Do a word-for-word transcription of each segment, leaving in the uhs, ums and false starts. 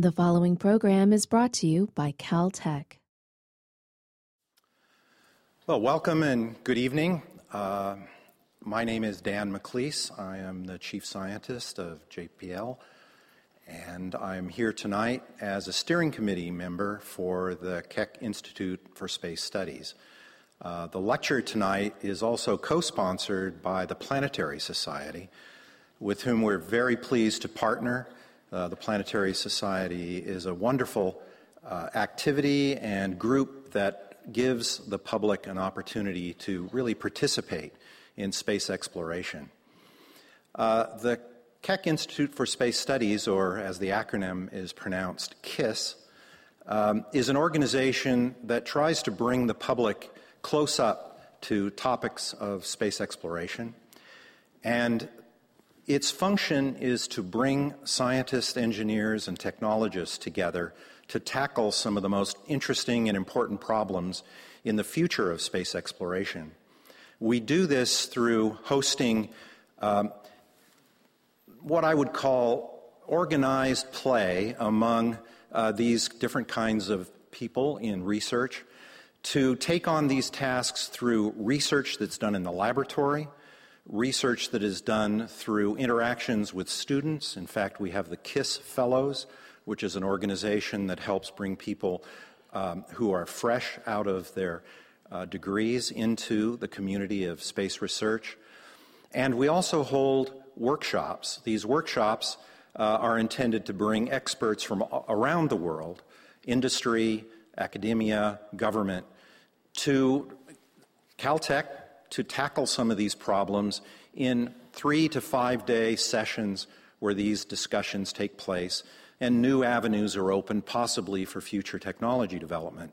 The following program is brought to you by Caltech. Well, welcome and good evening. Uh, my name is Dan McCleese. I am the Chief Scientist of J P L, and I'm here tonight as a steering committee member for the Keck Institute for Space Studies. Uh, the lecture tonight is also co-sponsored by the Planetary Society, with whom we're very pleased to partner. Uh, the Planetary Society is a wonderful uh, activity and group that gives the public an opportunity to really participate in space exploration. Uh, the Keck Institute for Space Studies, or as the acronym is pronounced, KISS, um, is an organization that tries to bring the public close up to topics of space exploration, and its function is to bring scientists, engineers, and technologists together to tackle some of the most interesting and important problems in the future of space exploration. We do this through hosting um, what I would call organized play among uh, these different kinds of people in research to take on these tasks through research that's done in the laboratory, research that is done through interactions with students. In fact, we have the KISS Fellows, which is an organization that helps bring people um, who are fresh out of their uh, degrees into the community of space research. And we also hold workshops. These workshops uh, are intended to bring experts from around the world, industry, academia, government, to Caltech to tackle some of these problems in three to five day sessions where these discussions take place and new avenues are opened, possibly for future technology development.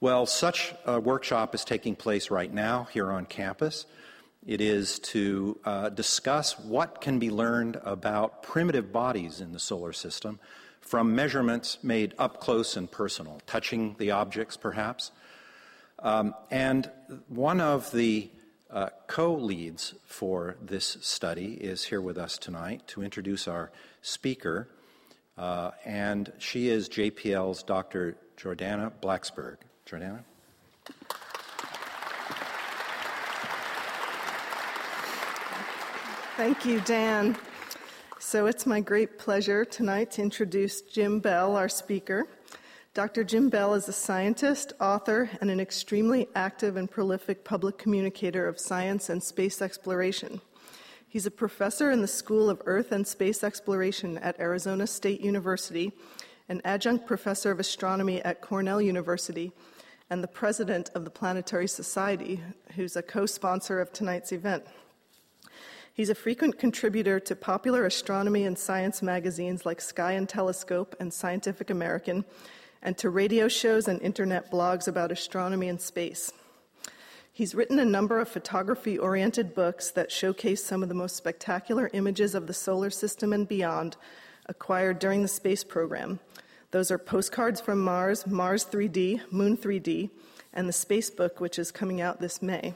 Well, such a workshop is taking place right now here on campus. It is to uh, discuss what can be learned about primitive bodies in the solar system from measurements made up close and personal, touching the objects perhaps. Um, and one of the uh, co-leads for this study is here with us tonight to introduce our speaker. Uh, and she is J P L's Doctor Jordana Blacksburg. Jordana? Thank you, Dan. So it's my great pleasure tonight to introduce Jim Bell, our speaker. Doctor Jim Bell is a scientist, author, and an extremely active and prolific public communicator of science and space exploration. He's a professor in the School of Earth and Space Exploration at Arizona State University, an adjunct professor of astronomy at Cornell University, and the president of the Planetary Society, who's a co-sponsor of tonight's event. He's a frequent contributor to popular astronomy and science magazines like Sky and Telescope and Scientific American, and to radio shows and internet blogs about astronomy and space. He's written a number of photography-oriented books that showcase some of the most spectacular images of the solar system and beyond acquired during the space program. Those are Postcards from Mars, Mars three D, Moon three D, and the Space Book, which is coming out this May.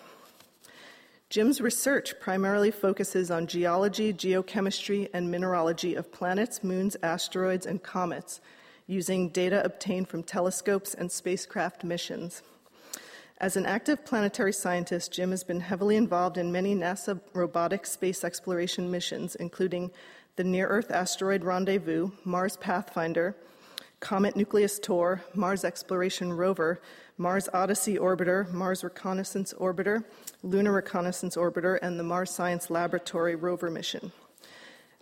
Jim's research primarily focuses on geology, geochemistry, and mineralogy of planets, moons, asteroids, and comets, using data obtained from telescopes and spacecraft missions. As an active planetary scientist, Jim has been heavily involved in many NASA robotic space exploration missions, including the Near-Earth Asteroid Rendezvous, Mars Pathfinder, Comet Nucleus Tor, Mars Exploration Rover, Mars Odyssey Orbiter, Mars Reconnaissance Orbiter, Lunar Reconnaissance Orbiter, and the Mars Science Laboratory Rover mission.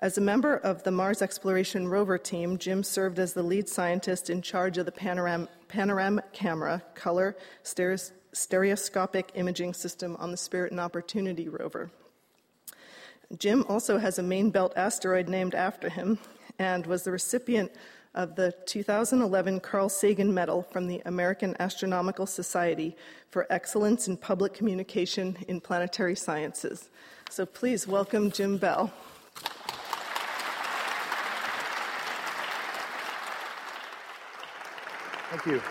As a member of the Mars Exploration Rover team, Jim served as the lead scientist in charge of the panoram- panoramic camera, color, stereoscope, stereoscopic imaging system on the Spirit and Opportunity Rover. Jim also has a main belt asteroid named after him and was the recipient of the two thousand eleven Carl Sagan Medal from the American Astronomical Society for excellence in public communication in planetary sciences. So please welcome Jim Bell. Thank you.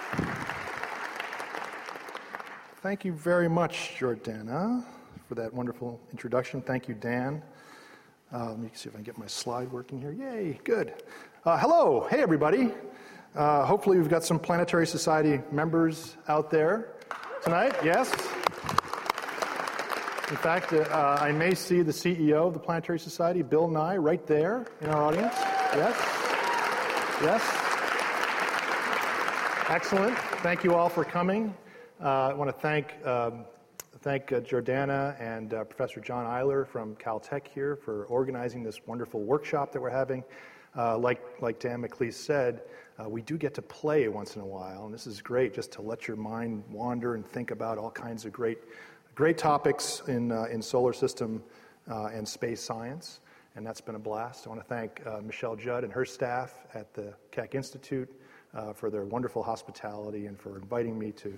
Thank you very much, Jordana, for that wonderful introduction. Thank you, Dan. Um, you can see if I can get my slide working here. Yay, good. Uh, hello, hey everybody. Uh, hopefully we've got some Planetary Society members out there tonight, yes. In fact, uh, I may see the C E O of the Planetary Society, Bill Nye, right there in our audience. Yes, yes. Excellent. Thank you all for coming. Uh, I want to thank um, thank uh, Jordana and uh, Professor John Eiler from Caltech here for organizing this wonderful workshop that we're having. Uh, like like Dan McCleese said, uh, we do get to play once in a while, and this is great just to let your mind wander and think about all kinds of great great topics in uh, in solar system uh, and space science, and that's been a blast. I want to thank uh, Michelle Judd and her staff at the Keck Institute Uh, for their wonderful hospitality and for inviting me to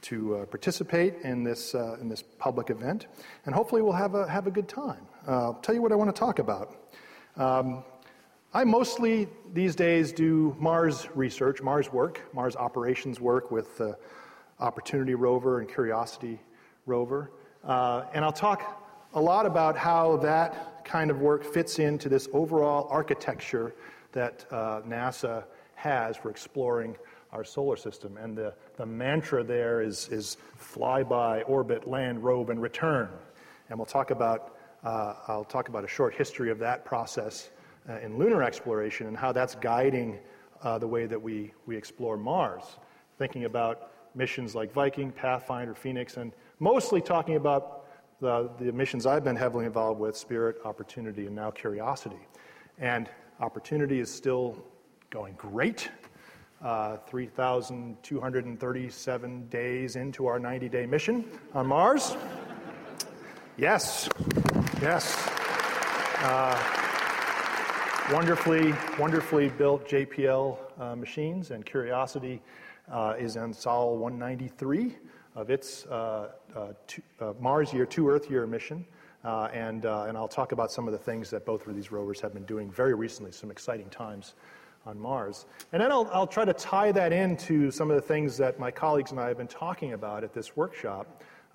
to uh, participate in this uh, in this public event, and hopefully we'll have a have a good time. Uh, I'll tell you what I want to talk about. Um, I mostly these days do Mars research, Mars work, Mars operations work with the uh, Opportunity Rover and Curiosity Rover, uh, and I'll talk a lot about how that kind of work fits into this overall architecture that uh, NASA has for exploring our solar system. And the, the mantra there is, is fly by, orbit, land, robe, and return. And we'll talk about, uh, I'll talk about a short history of that process uh, in lunar exploration and how that's guiding uh, the way that we, we explore Mars, thinking about missions like Viking, Pathfinder, Phoenix, and mostly talking about the, the missions I've been heavily involved with, Spirit, Opportunity, and now Curiosity. And Opportunity is still going great, uh, three thousand two hundred thirty-seven days into our ninety-day mission on Mars. Yes, yes. Uh, wonderfully, wonderfully built J P L uh, machines, and Curiosity uh, is on Sol one ninety-three of its uh, uh, two, uh, Mars year, two Earth year mission. Uh, and, uh, and I'll talk about some of the things that both of these rovers have been doing very recently, some exciting times on Mars. And then I'll, I'll try to tie that into some of the things that my colleagues and I have been talking about at this workshop.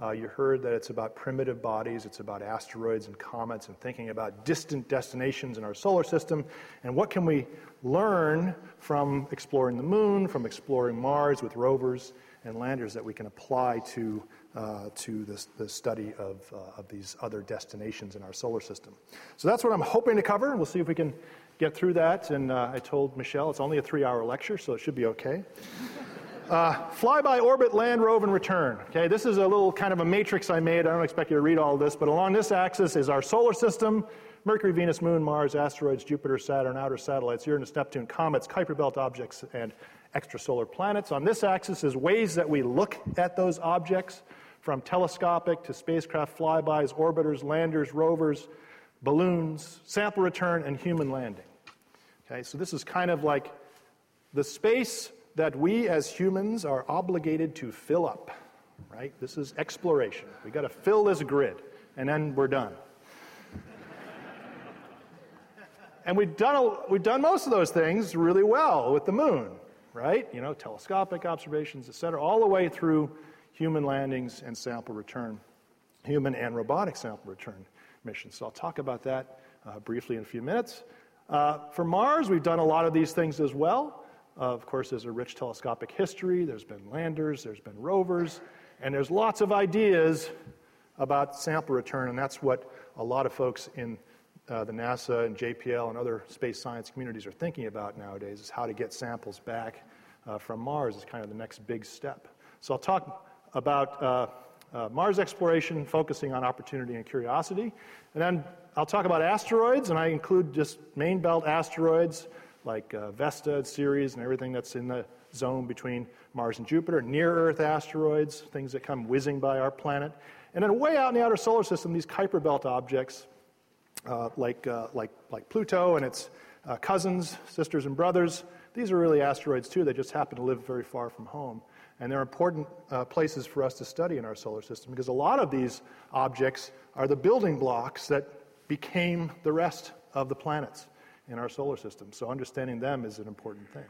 Uh, you heard that it's about primitive bodies, it's about asteroids and comets, and thinking about distant destinations in our solar system, and what can we learn from exploring the moon, from exploring Mars with rovers and landers that we can apply to uh, to this, the study of, uh, of these other destinations in our solar system. So that's what I'm hoping to cover, and we'll see if we can get through that, and uh, I told Michelle it's only a three-hour lecture, so it should be okay. Uh, fly by, orbit, land, rove, and return. Okay, this is a little kind of a matrix I made. I don't expect you to read all of this, but along this axis is our solar system: Mercury, Venus, Moon, Mars, asteroids, Jupiter, Saturn, outer satellites, Uranus, Neptune, comets, Kuiper Belt objects, and extrasolar planets. On this axis is ways that we look at those objects, from telescopic to spacecraft flybys, orbiters, landers, rovers, balloons, sample return, and human landing. Okay, so this is kind of like the space that we as humans are obligated to fill up, right? This is exploration. We got to fill this grid, and then we're done. And we've done a, we've done most of those things really well with the moon, right? You know, telescopic observations, et cetera, all the way through human landings and sample return, human and robotic sample return missions. So I'll talk about that uh, briefly in a few minutes. Uh, for Mars, we've done a lot of these things as well. Uh, of course, there's a rich telescopic history, there's been landers, there's been rovers, and there's lots of ideas about sample return, and that's what a lot of folks in uh, the NASA and J P L and other space science communities are thinking about nowadays, is how to get samples back uh, from Mars is kind of the next big step. So I'll talk about uh, Uh, Mars exploration, focusing on Opportunity and Curiosity. And then I'll talk about asteroids, and I include just main belt asteroids like uh, Vesta, and Ceres, and everything that's in the zone between Mars and Jupiter, near-Earth asteroids, things that come whizzing by our planet. And then way out in the outer solar system, these Kuiper Belt objects uh, like, uh, like, like Pluto and its uh, cousins, sisters and brothers. These are really asteroids, too. They just happen to live very far from home. And they're important uh, places for us to study in our solar system, because a lot of these objects are the building blocks that became the rest of the planets in our solar system. So understanding them is an important thing.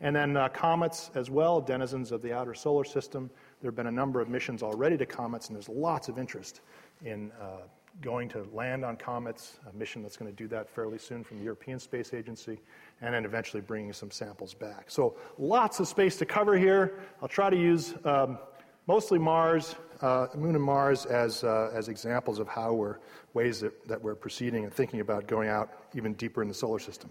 And then uh, comets as well, denizens of the outer solar system. There have been a number of missions already to comets, and there's lots of interest in, uh, going to land on comets, a mission that's going to do that fairly soon from the European Space Agency, and then eventually bringing some samples back. So lots of space to cover here. I'll try to use um, mostly Mars, uh, Moon and Mars as, uh, as examples of how we're, ways that, that we're proceeding and thinking about going out even deeper in the solar system.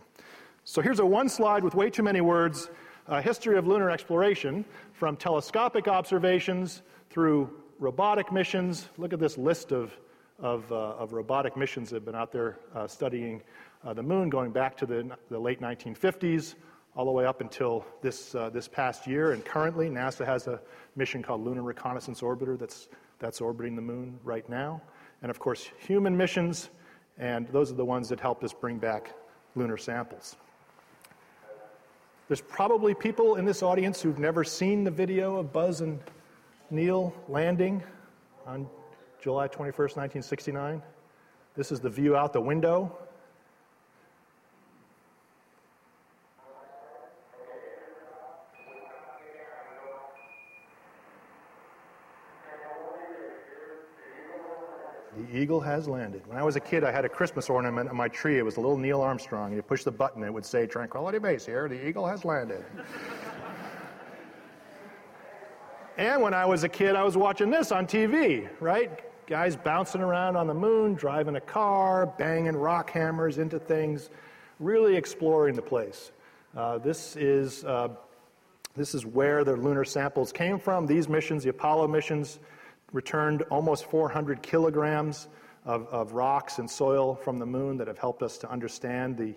So here's a one slide with way too many words, a history of lunar exploration from telescopic observations through robotic missions. Look at this list of Of, uh, of robotic missions that have been out there uh, studying uh, the moon, going back to the, the late nineteen fifties, all the way up until this uh, this past year. And currently, NASA has a mission called Lunar Reconnaissance Orbiter that's that's orbiting the moon right now. And of course, human missions, and those are the ones that helped us bring back lunar samples. There's probably people in this audience who've never seen the video of Buzz and Neil landing on July twenty-first, nineteen sixty-nine. This is the view out the window. The Eagle has landed. When I was a kid, I had a Christmas ornament on my tree. It was a little Neil Armstrong. You push the button, it would say, "Tranquility Base here, the Eagle has landed." And when I was a kid, I was watching this on T V, right? Guys bouncing around on the moon, driving a car, banging rock hammers into things, really exploring the place. Uh, this is uh, this is where the lunar samples came from. These missions, the Apollo missions, returned almost four hundred kilograms of, of rocks and soil from the moon that have helped us to understand the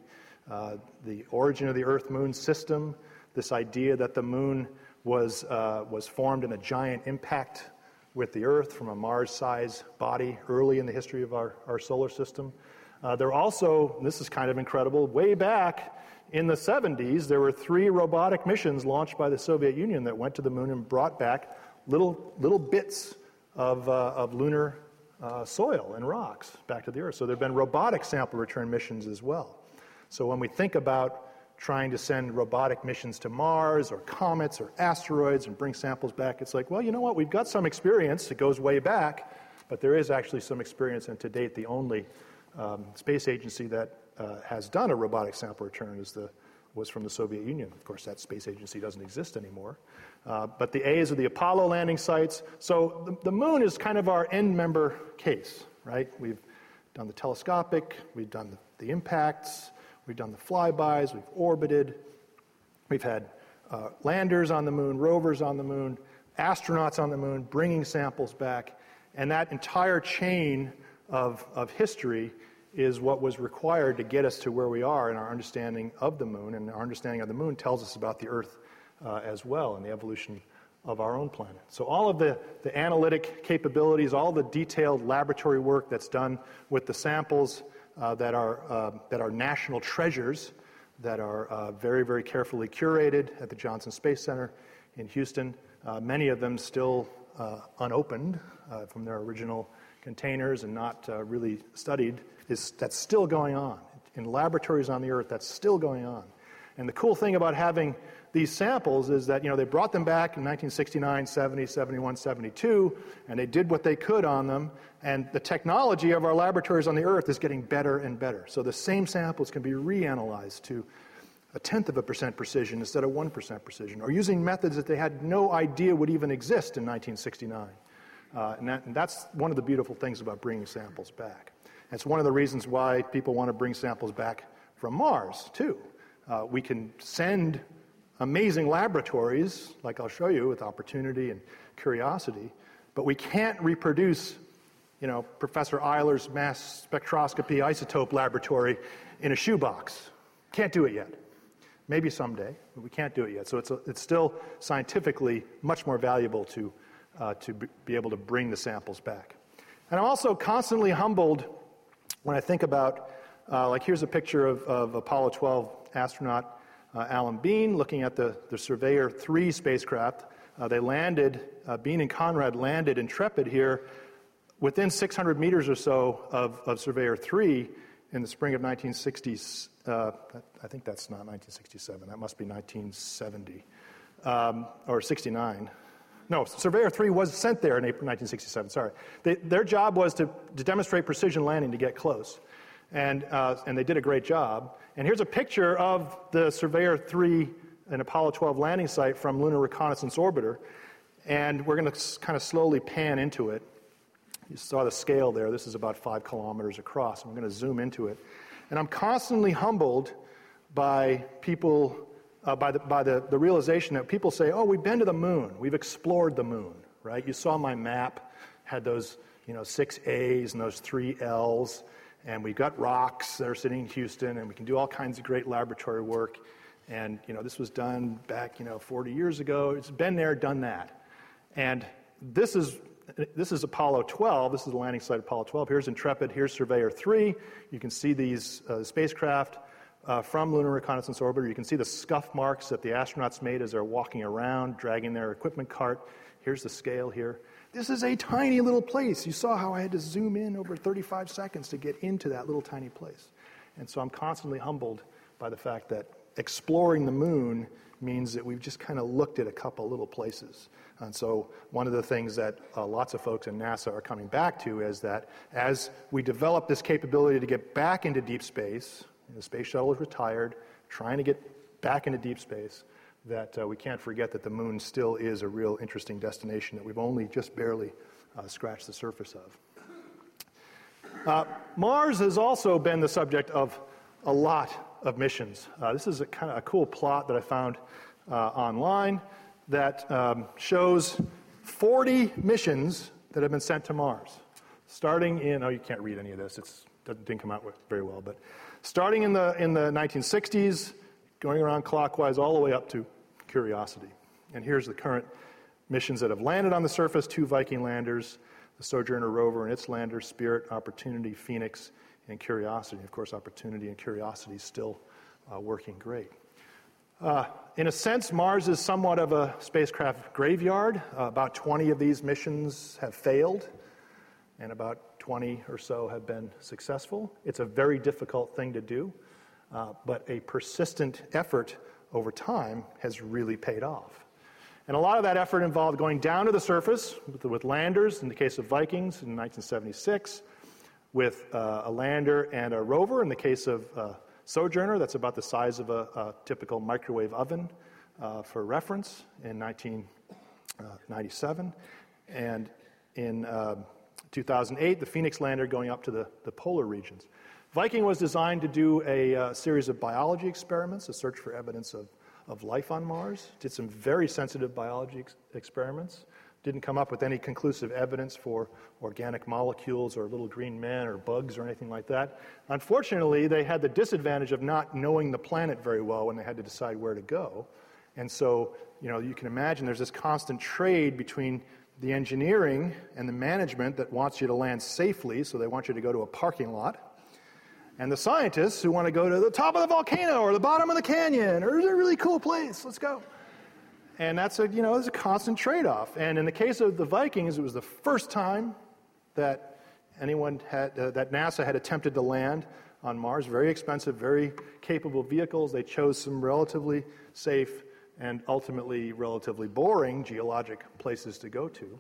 uh, the origin of the Earth-Moon system. This idea that the moon was uh, was formed in a giant impact with the Earth from a Mars-sized body early in the history of our, our solar system. Uh, there also, this is kind of incredible, way back in the seventies, there were three robotic missions launched by the Soviet Union that went to the moon and brought back little little bits of, uh, of lunar uh, soil and rocks back to the Earth. So there have been robotic sample return missions as well. So when we think about trying to send robotic missions to Mars or comets or asteroids and bring samples back, it's like, well, you know what, we've got some experience. It goes way back, but there is actually some experience, and to date, the only um, space agency that uh, has done a robotic sample return is the was from the Soviet Union. Of course, that space agency doesn't exist anymore. Uh, but the A's are the Apollo landing sites. So the, the moon is kind of our end member case, right? We've done the telescopic, we've done the, the impacts, we've done the flybys, we've orbited, we've had uh, landers on the moon, rovers on the moon, astronauts on the moon, bringing samples back, and that entire chain of, of history is what was required to get us to where we are in our understanding of the moon, and our understanding of the moon tells us about the Earth uh, as well and the evolution of our own planet. So all of the, the analytic capabilities, all the detailed laboratory work that's done with the samples, Uh, that are uh, that are national treasures that are uh, very, very carefully curated at the Johnson Space Center in Houston. Uh, many of them still uh, unopened uh, from their original containers and not uh, really studied. Is that's still going on in laboratories on the Earth? That's still going on. And the cool thing about having these samples is that, you know, they brought them back in nineteen sixty-nine, seventy, seventy-one, seventy-two, and they did what they could on them, and the technology of our laboratories on the Earth is getting better and better. So the same samples can be reanalyzed to a tenth of a percent precision instead of one percent precision, or using methods that they had no idea would even exist in nineteen sixty-nine. Uh, and, that, and that's one of the beautiful things about bringing samples back. And it's one of the reasons why people want to bring samples back from Mars, too. Uh, we can send amazing laboratories, like I'll show you with Opportunity and Curiosity, but we can't reproduce, you know, Professor Eiler's mass spectroscopy isotope laboratory in a shoebox. Can't do it yet. Maybe someday, but we can't do it yet. So it's a, it's still scientifically much more valuable to uh, to be able to bring the samples back. And I'm also constantly humbled when I think about, uh, like here's a picture of, of Apollo twelve astronaut Uh, Alan Bean, looking at the, the Surveyor three spacecraft. Uh, they landed, uh, Bean and Conrad landed Intrepid here within six hundred meters or so of, of Surveyor three in the spring of nineteen sixties. Uh, I think that's not nineteen sixty-seven. That must be nineteen seventy um, or sixty-nine. No, Surveyor three was sent there in April nineteen sixty-seven, sorry. They, their job was to, to demonstrate precision landing to get close. And, uh, and they did a great job. And here's a picture of the Surveyor three and Apollo twelve landing site from Lunar Reconnaissance Orbiter. And we're going to kind of slowly pan into it. You saw the scale there. This is about five kilometers across. I'm going to zoom into it. And I'm constantly humbled by people, uh, by, the, by the, the realization that people say, oh, we've been to the moon. We've explored the moon, right? You saw my map, had those, you know, six A's and those three L's. And we've got rocks that are sitting in Houston, and we can do all kinds of great laboratory work. And, you know, this was done back, you know, forty years ago. It's been there, done that. And this is this is Apollo twelve. This is the landing site of Apollo twelve. Here's Intrepid. Here's Surveyor three. You can see these uh, spacecraft uh, from Lunar Reconnaissance Orbiter. You can see the scuff marks that the astronauts made as they're walking around, dragging their equipment cart. Here's the scale here. This is a tiny little place. You saw how I had to zoom in over thirty-five seconds to get into that little tiny place. And so I'm constantly humbled by the fact that exploring the moon means that we've just kind of looked at a couple little places. And so one of the things that uh, lots of folks in NASA are coming back to is that as we develop this capability to get back into deep space, and the space shuttle is retired, trying to get back into deep space, that uh, we can't forget that the moon still is a real interesting destination that we've only just barely uh, scratched the surface of. Uh, Mars has also been the subject of a lot of missions. Uh, this is a kind of a cool plot that I found uh, online that um, shows forty missions that have been sent to Mars. Starting in, oh, you can't read any of this. It's, it didn't come out very well, but starting in the in the nineteen sixties, going around clockwise all the way up to Curiosity. And here's the current missions that have landed on the surface, two Viking landers, the Sojourner rover and its landers, Spirit, Opportunity, Phoenix, and Curiosity. Of course, Opportunity and Curiosity still uh, working great. Uh, in a sense, Mars is somewhat of a spacecraft graveyard. Uh, about twenty of these missions have failed, and about twenty or so have been successful. It's a very difficult thing to do. Uh, but a persistent effort over time has really paid off. And a lot of that effort involved going down to the surface with, with landers, in the case of Vikings in nineteen seventy-six, with uh, a lander and a rover, in the case of uh, Sojourner, that's about the size of a, a typical microwave oven uh, for reference in nineteen ninety-seven. And in uh, two thousand eight, the Phoenix lander going up to the, the polar regions. Viking was designed to do a uh, series of biology experiments, a search for evidence of, of life on Mars. Did some very sensitive biology ex experiments. Didn't come up with any conclusive evidence for organic molecules or little green men or bugs or anything like that. Unfortunately, they had the disadvantage of not knowing the planet very well when they had to decide where to go. And so, you know, you can imagine there's this constant trade between the engineering and the management that wants you to land safely, so they want you to go to a parking lot. And the scientists who want to go to the top of the volcano or the bottom of the canyon, or is it a really cool place? Let's go. And that's a, you know, it's a constant trade-off. And in the case of the Vikings, it was the first time that anyone had, uh, that NASA had attempted to land on Mars. Very expensive, very capable vehicles. They chose some relatively safe and ultimately relatively boring geologic places to go to.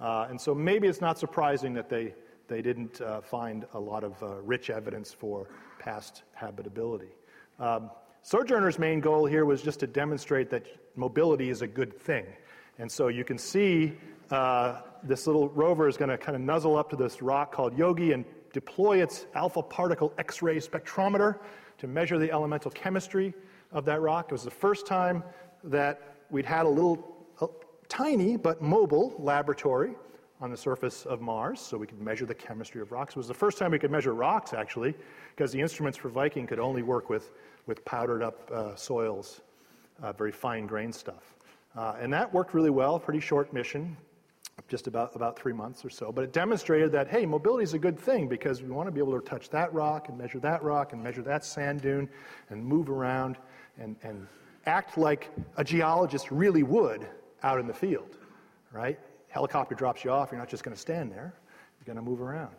Uh, and so maybe it's not surprising that they They didn't uh, find a lot of uh, rich evidence for past habitability. Um, Sojourner's main goal here was just to demonstrate that mobility is a good thing. And so you can see uh, this little rover is going to kind of nuzzle up to this rock called Yogi and deploy its alpha particle X-ray spectrometer to measure the elemental chemistry of that rock. It was the first time that we'd had a little uh, tiny but mobile laboratory on the surface of Mars, so we could measure the chemistry of rocks. It was the first time we could measure rocks, actually, because the instruments for Viking could only work with, with powdered up uh, soils, uh, very fine-grained stuff. Uh, and that worked really well, pretty short mission, just about, about three months or so. But it demonstrated that, hey, mobility is a good thing, because we want to be able to touch that rock and measure that rock and measure that sand dune and move around and, and act like a geologist really would out in the field, right? Helicopter drops you off, you're not just going to stand there, you're going to move around.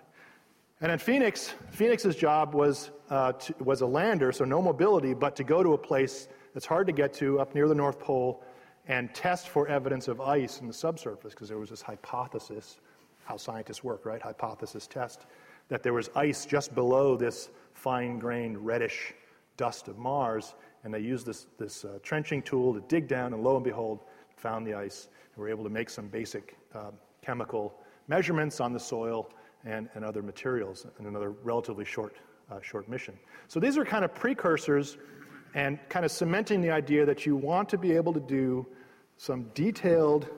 And in Phoenix, Phoenix's job was, uh, to, was a lander, so no mobility, but to go to a place that's hard to get to up near the North Pole and test for evidence of ice in the subsurface, because there was this hypothesis, how scientists work, right? Hypothesis test, that there was ice just below this fine-grained reddish dust of Mars, and they used this, this uh, trenching tool to dig down, and lo and behold, found the ice, and were able to make some basic uh, chemical measurements on the soil and, and other materials in another relatively short, uh, short mission. So these are kind of precursors and kind of cementing the idea that you want to be able to do some detailed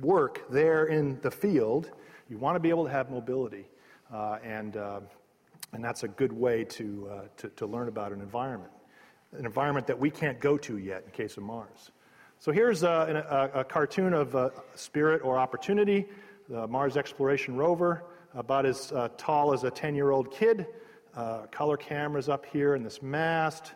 work there in the field. You want to be able to have mobility, uh, and uh, and that's a good way to, uh, to to learn about an environment, an environment that we can't go to yet in case of Mars. So here's a, a, a cartoon of uh, Spirit or Opportunity, the Mars Exploration Rover, about as uh, tall as a ten-year-old kid. Uh, color cameras up here in this mast.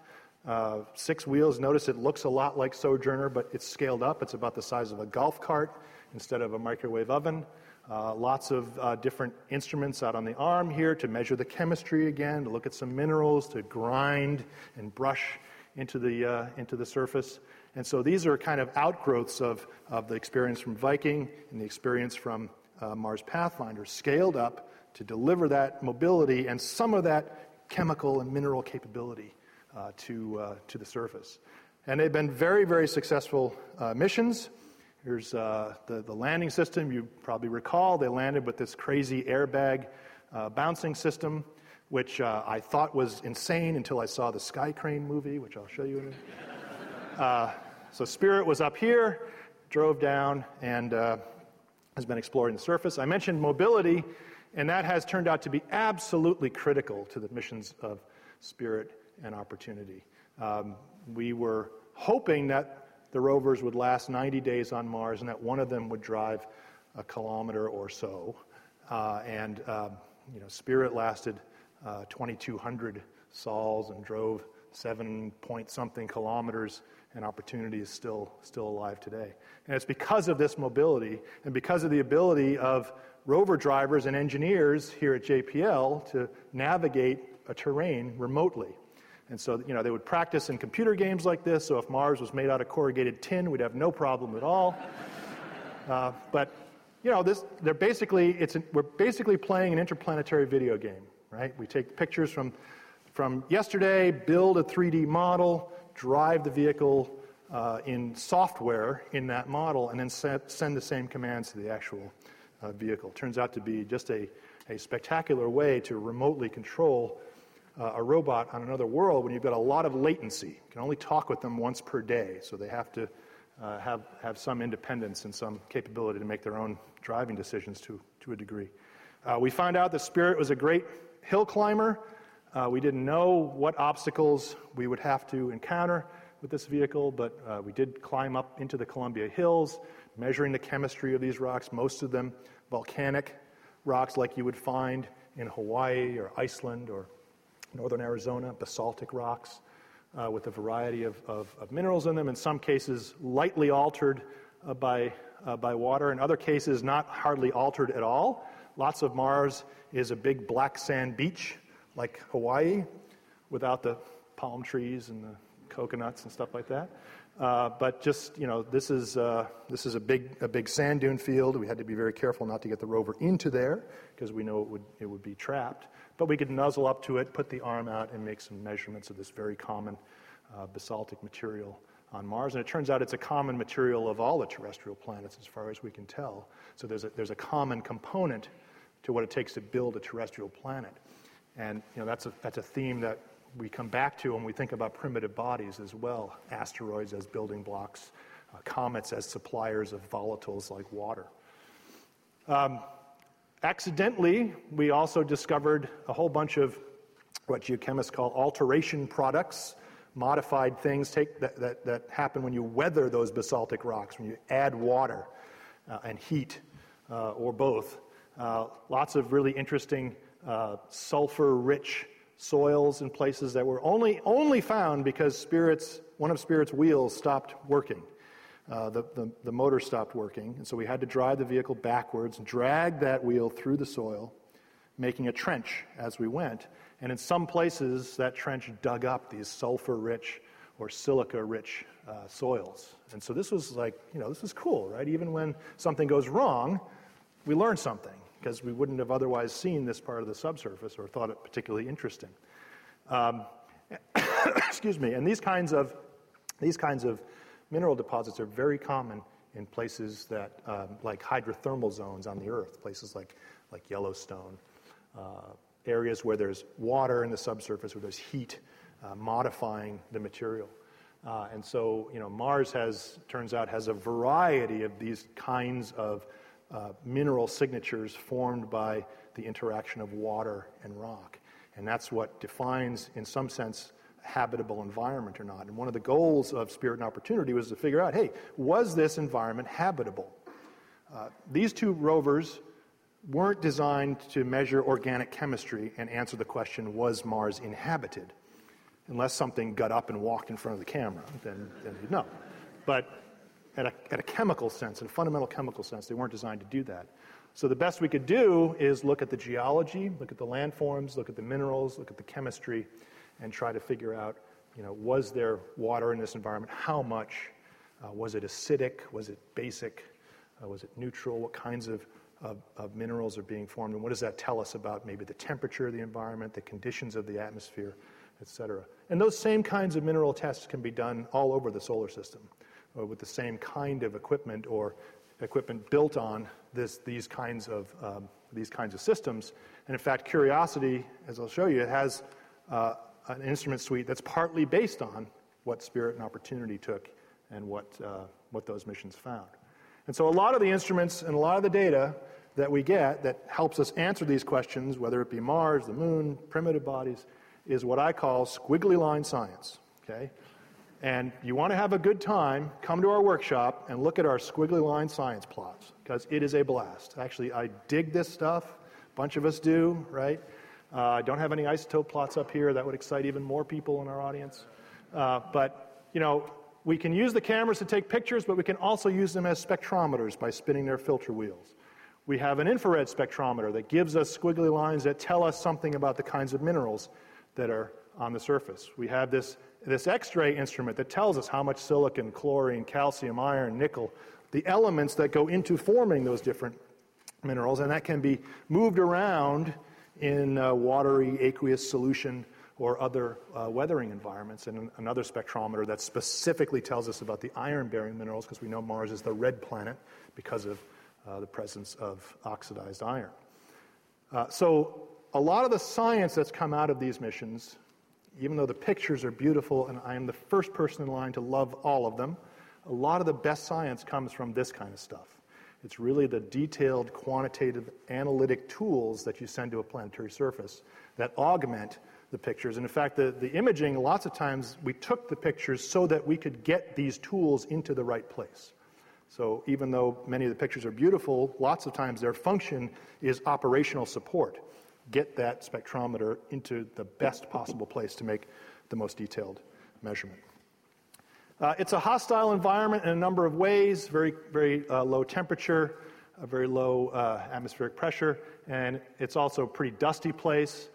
Uh, six wheels. Notice it looks a lot like Sojourner, but it's scaled up. It's about the size of a golf cart instead of a microwave oven. Uh, lots of uh, different instruments out on the arm here to measure the chemistry again, to look at some minerals, to grind and brush into the uh, into the surface. And so these are kind of outgrowths of, of the experience from Viking and the experience from uh, Mars Pathfinder, scaled up to deliver that mobility and some of that chemical and mineral capability Uh, to uh, to the surface. And they've been very, very successful uh, missions. Here's uh, the, the landing system. You probably recall they landed with this crazy airbag uh, bouncing system, which uh, I thought was insane until I saw the Sky Crane movie, which I'll show you in a minute. Uh, so Spirit was up here, drove down, and uh, has been exploring the surface. I mentioned mobility, and that has turned out to be absolutely critical to the missions of Spirit and Opportunity. Um, we were hoping that the rovers would last ninety days on Mars and that one of them would drive a kilometer or so. Uh, and, uh, you know, Spirit lasted uh, twenty-two hundred sols and drove seven point something kilometers, and Opportunity is still, still alive today. And it's because of this mobility and because of the ability of rover drivers and engineers here at J P L to navigate a terrain remotely. And so, you know, they would practice in computer games like this, so if Mars was made out of corrugated tin, we'd have no problem at all. uh, but, you know, this they're basically, it's an, we're basically playing an interplanetary video game, right? We take pictures from, from yesterday, build a three D model, drive the vehicle uh, in software in that model, and then set, send the same commands to the actual uh, vehicle. Turns out to be just a, a spectacular way to remotely control Uh, a robot on another world when you've got a lot of latency. You can only talk with them once per day, so they have to uh, have, have some independence and some capability to make their own driving decisions to, to a degree. Uh, we found out that Spirit was a great hill climber. Uh, we didn't know what obstacles we would have to encounter with this vehicle, but uh, we did climb up into the Columbia Hills, measuring the chemistry of these rocks, most of them volcanic rocks like you would find in Hawaii or Iceland or northern Arizona, basaltic rocks uh, with a variety of, of, of minerals in them, in some cases lightly altered uh, by, uh, by water, in other cases not hardly altered at all. Lots of Mars is a big black sand beach like Hawaii without the palm trees and the coconuts and stuff like that. Uh, but just, you know, this is uh, this is a big a big sand dune field. We had to be very careful not to get the rover into there because we know it would it would be trapped. But we could nuzzle up to it, put the arm out, and make some measurements of this very common uh, basaltic material on Mars. And it turns out it's a common material of all the terrestrial planets, as far as we can tell. So there's a, there's a common component to what it takes to build a terrestrial planet. And you know that's a, that's a theme that we come back to when we think about primitive bodies as well. Asteroids as building blocks, uh, comets as suppliers of volatiles like water. Um, Accidentally, we also discovered a whole bunch of what geochemists call alteration products, modified things take, that, that, that happen when you weather those basaltic rocks, when you add water uh, and heat, uh, or both. Uh, lots of really interesting uh, sulfur-rich soils in places that were only only found because Spirit's, one of Spirit's wheels stopped working. Uh, the, the, the motor stopped working, and so we had to drive the vehicle backwards, drag that wheel through the soil, making a trench as we went. And in some places, that trench dug up these sulfur-rich or silica-rich uh, soils. And so this was like, you know, this is cool, right? Even when something goes wrong, we learn something, because we wouldn't have otherwise seen this part of the subsurface or thought it particularly interesting. Um, excuse me. And these kinds of these kinds of mineral deposits are very common in places that um, like hydrothermal zones on the Earth, places like like Yellowstone, uh, areas where there's water in the subsurface, where there's heat uh, modifying the material. Uh, and so, you know, Mars has turns out has a variety of these kinds of Uh, mineral signatures formed by the interaction of water and rock. And that's what defines, in some sense, a habitable environment or not. And one of the goals of Spirit and Opportunity was to figure out, hey, was this environment habitable? Uh, these two rovers weren't designed to measure organic chemistry and answer the question, was Mars inhabited? Unless something got up and walked in front of the camera, then, then you'd know. But At a, at a chemical sense, in a fundamental chemical sense, they weren't designed to do that. So the best we could do is look at the geology, look at the landforms, look at the minerals, look at the chemistry, and try to figure out, you know, was there water in this environment? How much? Uh, was it acidic? Was it basic? Uh, was it neutral? What kinds of, of, of minerals are being formed? And what does that tell us about maybe the temperature of the environment, the conditions of the atmosphere, et cetera? And those same kinds of mineral tests can be done all over the solar system, with the same kind of equipment or equipment built on this, these kinds of um, these kinds of systems. And in fact, Curiosity, as I'll show you, it has uh, an instrument suite that's partly based on what Spirit and Opportunity took and what uh, what those missions found. And so a lot of the instruments and a lot of the data that we get that helps us answer these questions, whether it be Mars, the moon, primitive bodies, is what I call squiggly line science, okay? And you want to have a good time, come to our workshop and look at our squiggly line science plots, because it is a blast. Actually, I dig this stuff. A bunch of us do, right? I uh, don't have any isotope plots up here. That would excite even more people in our audience. Uh, but, you know, we can use the cameras to take pictures, but we can also use them as spectrometers by spinning their filter wheels. We have an infrared spectrometer that gives us squiggly lines that tell us something about the kinds of minerals that are on the surface. We have this This X-ray instrument that tells us how much silicon, chlorine, calcium, iron, nickel, the elements that go into forming those different minerals, and that can be moved around in uh, watery aqueous solution or other uh, weathering environments, and another spectrometer that specifically tells us about the iron-bearing minerals, because we know Mars is the red planet because of uh, the presence of oxidized iron. Uh, so a lot of the science that's come out of these missions, even though the pictures are beautiful, and I am the first person in line to love all of them, a lot of the best science comes from this kind of stuff. It's really the detailed, quantitative, analytic tools that you send to a planetary surface that augment the pictures. And in fact, the, the imaging, lots of times we took the pictures so that we could get these tools into the right place. So even though many of the pictures are beautiful, lots of times their function is operational support. Get that spectrometer into the best possible place to make the most detailed measurement. Uh, it's a hostile environment in a number of ways, very, very uh, low temperature, a very low uh, atmospheric pressure, and it's also a pretty dusty place.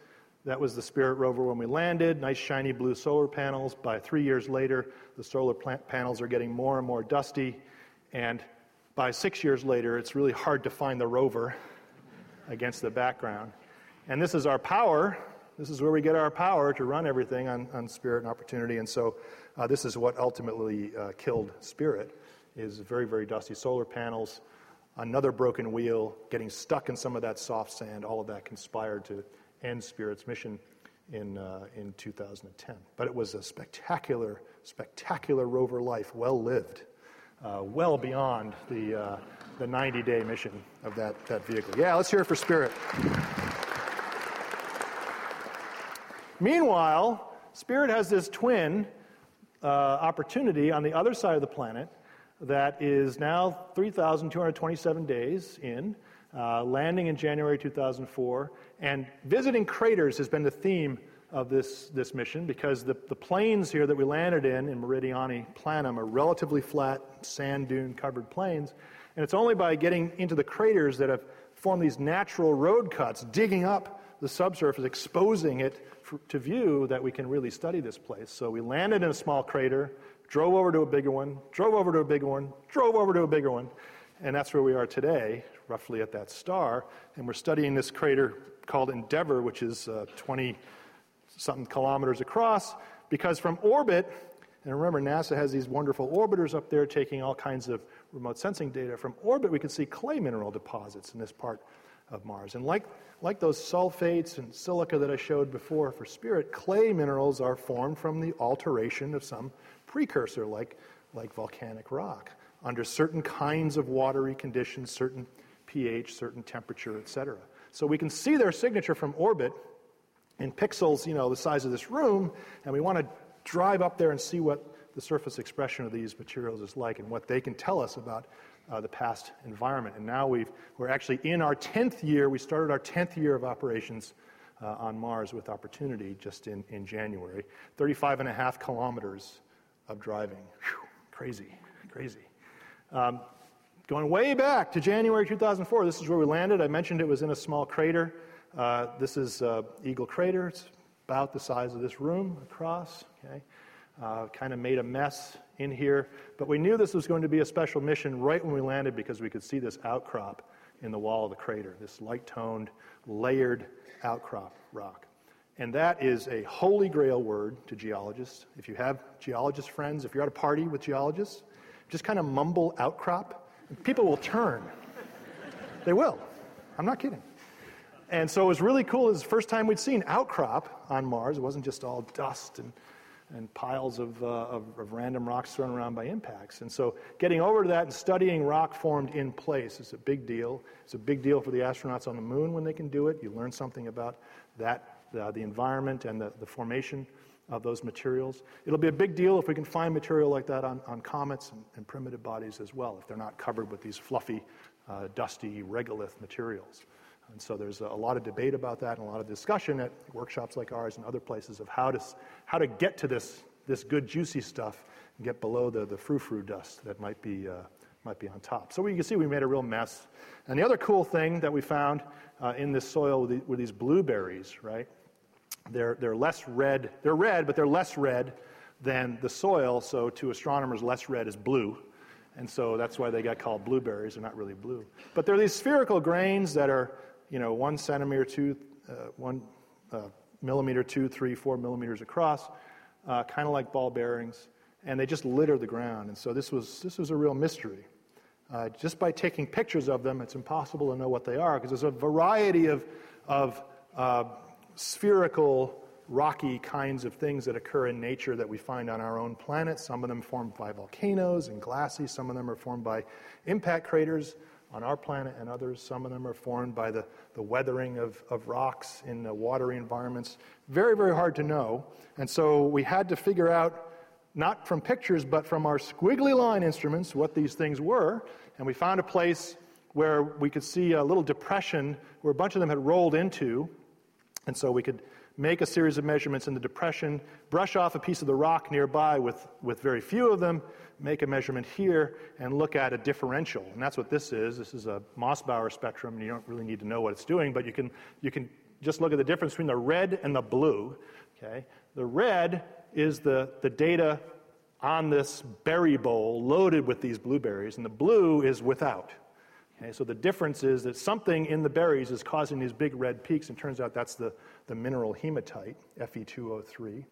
That was the Spirit rover when we landed, nice shiny blue solar panels. By three years later, the solar plant panels are getting more and more dusty, and by six years later, it's really hard to find the rover against the background. And this is our power. This is where we get our power to run everything on, on Spirit and Opportunity. And so uh, this is what ultimately uh, killed Spirit, is very, very dusty solar panels, another broken wheel, getting stuck in some of that soft sand. All of that conspired to end Spirit's mission in, uh, in two thousand ten. But it was a spectacular, spectacular rover life, well lived, uh, well beyond the uh, the ninety-day mission of that, that vehicle. Yeah, let's hear it for Spirit. Meanwhile, Spirit has this twin uh, opportunity on the other side of the planet that is now three thousand two hundred twenty-seven days in, uh, landing in January two thousand four. And visiting craters has been the theme of this, this mission, because the, the plains here that we landed in, in Meridiani Planum, are relatively flat, sand dune-covered plains. And it's only by getting into the craters that have formed these natural road cuts, digging up the subsurface, exposing it to view, that we can really study this place. So we landed in a small crater, drove over to a bigger one, drove over to a bigger one, drove over to a bigger one, and that's where we are today, roughly at that star, and we're studying this crater called Endeavour, which is twenty-something uh, kilometers across, because from orbit, and remember NASA has these wonderful orbiters up there taking all kinds of remote sensing data, from orbit we can see clay mineral deposits in this part of Mars. And like, like those sulfates and silica that I showed before for Spirit, clay minerals are formed from the alteration of some precursor, like, like volcanic rock, under certain kinds of watery conditions, certain pH, certain temperature, et cetera. So we can see their signature from orbit in pixels, you know, the size of this room, and we want to drive up there and see what the surface expression of these materials is like and what they can tell us about uh, the past environment. And now we've, we're actually in our tenth year. We started our tenth year of operations uh, on Mars with Opportunity just in, in January. thirty-five and a half kilometers of driving. Whew, crazy, crazy. Um, going way back to January two thousand four, this is where we landed. I mentioned it was in a small crater. Uh, this is uh, Eagle Crater. It's about the size of this room across. Okay. Uh, kind of made a mess in here, but we knew this was going to be a special mission right when we landed because we could see this outcrop in the wall of the crater, this light-toned, layered outcrop rock. And that is a holy grail word to geologists. If you have geologist friends, if you're at a party with geologists, just kind of mumble outcrop, and people will turn. They will. I'm not kidding. And so it was really cool. It was the first time we'd seen outcrop on Mars. It wasn't just all dust and and piles of, uh, of, of random rocks thrown around by impacts. And so getting over to that and studying rock formed in place is a big deal. It's a big deal for the astronauts on the moon when they can do it. You learn something about that, uh, the environment and the, the formation of those materials. It'll be a big deal if we can find material like that on, on comets and, and primitive bodies as well, if they're not covered with these fluffy, uh, dusty regolith materials. And so there's a lot of debate about that and a lot of discussion at workshops like ours and other places of how to how to get to this this good juicy stuff and get below the, the frou-frou dust that might be uh, might be on top. So you can see we made a real mess. And the other cool thing that we found uh, in this soil were, the, were these blueberries, right? They're they're less red. They're red, but they're less red than the soil. So to astronomers, less red is blue. And so that's why they got called blueberries. They're not really blue. But they're these spherical grains that are, you know, one centimeter, two, uh, one uh, millimeter, two, three, four millimeters across, uh, kind of like ball bearings, and they just litter the ground. And so this was this was a real mystery. Uh, just by taking pictures of them, it's impossible to know what they are because there's a variety of of uh, spherical, rocky kinds of things that occur in nature that we find on our own planet. Some of them formed by volcanoes and glaciers. Some of them are formed by impact craters on our planet and others. Some of them are formed by the, the weathering of, of rocks in uh, watery environments. Very, very hard to know. And so we had to figure out, not from pictures, but from our squiggly line instruments, what these things were. And we found a place where we could see a little depression where a bunch of them had rolled into. And so we could make a series of measurements in the depression, brush off a piece of the rock nearby with, with very few of them, make a measurement here, and look at a differential. And that's what this is. This is a Mossbauer spectrum, and you don't really need to know what it's doing, but you can you can just look at the difference between the red and the blue. Okay, the red is the, the data on this berry bowl loaded with these blueberries, and the blue is without. Okay, so the difference is that something in the berries is causing these big red peaks, and turns out that's the, the mineral hematite, F E two oh three.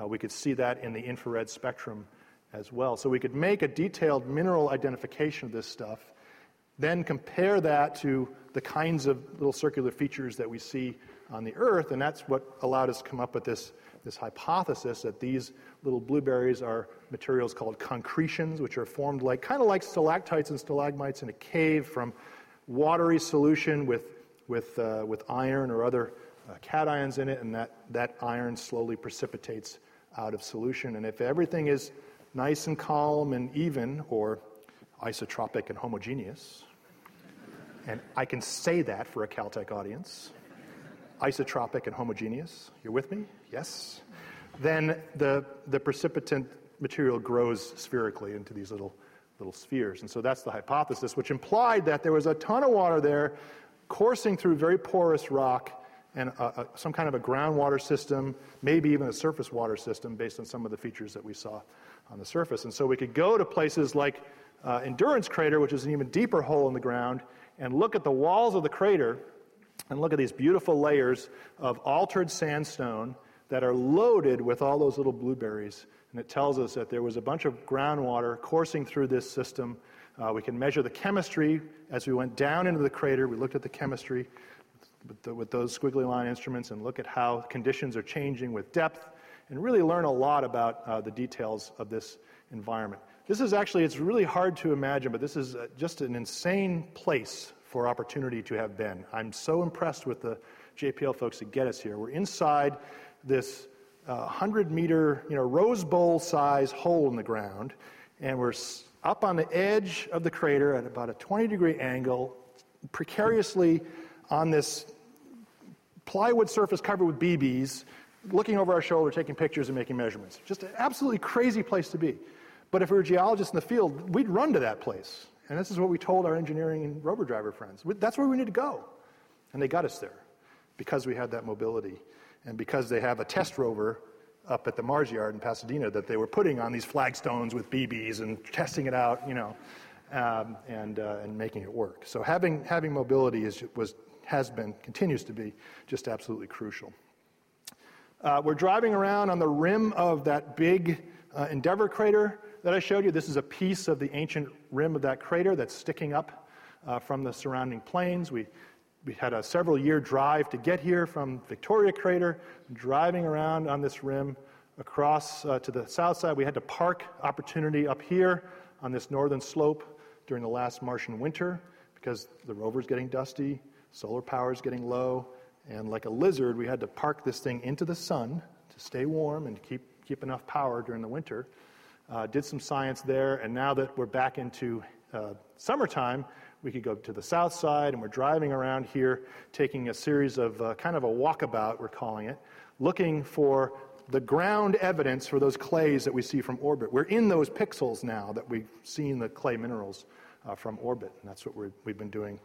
Uh, we could see that in the infrared spectrum as well. So we could make a detailed mineral identification of this stuff, then compare that to the kinds of little circular features that we see on the Earth, and that's what allowed us to come up with this, this hypothesis that these little blueberries are materials called concretions, which are formed like kind of like stalactites and stalagmites in a cave from watery solution with, with, uh, with iron or other uh, cations in it, and that, that iron slowly precipitates out of solution. And if everything is nice and calm and even, or isotropic and homogeneous. And I can say that for a Caltech audience. Isotropic and homogeneous. You're with me? Yes? Then the, the precipitant material grows spherically into these little, little spheres. And so that's the hypothesis, which implied that there was a ton of water there coursing through very porous rock and a, a, some kind of a groundwater system, maybe even a surface water system based on some of the features that we saw on the surface. And so we could go to places like uh, Endurance Crater, which is an even deeper hole in the ground, and look at the walls of the crater and look at these beautiful layers of altered sandstone that are loaded with all those little blueberries. And it tells us that there was a bunch of groundwater coursing through this system. Uh, we can measure the chemistry. As we went down into the crater, we looked at the chemistry with, the, with those squiggly line instruments and look at how conditions are changing with depth and really learn a lot about uh, the details of this environment. This is actually, it's really hard to imagine, but this is uh, just an insane place for Opportunity to have been. I'm so impressed with the J P L folks that get us here. We're inside this hundred-meter, uh, you know, rose bowl-size hole in the ground, and we're up on the edge of the crater at about a twenty-degree angle, precariously on this plywood surface covered with B Bs, looking over our shoulder, taking pictures and making measurements. Just an absolutely crazy place to be. But if we were geologists in the field, we'd run to that place. And this is what we told our engineering and rover driver friends. That's where we need to go. And they got us there because we had that mobility and because they have a test rover up at the Mars Yard in Pasadena that they were putting on these flagstones with B Bs and testing it out, you know, um, and uh, and making it work. So having having mobility is was has been, continues to be just absolutely crucial. Uh, we're driving around on the rim of that big uh, Endeavour crater that I showed you. This is a piece of the ancient rim of that crater that's sticking up uh, from the surrounding plains. We we had a several-year drive to get here from Victoria Crater, driving around on this rim across uh, to the south side. We had to park Opportunity up here on this northern slope during the last Martian winter because the rover's getting dusty, solar power's getting low, and like a lizard, we had to park this thing into the sun to stay warm and keep keep enough power during the winter. Uh, did some science there, and now that we're back into uh, summertime, we could go to the south side, and we're driving around here, taking a series of uh, kind of a walkabout, we're calling it, looking for the ground evidence for those clays that we see from orbit. We're in those pixels now that we've seen the clay minerals uh, from orbit, and that's what we're, we've been doing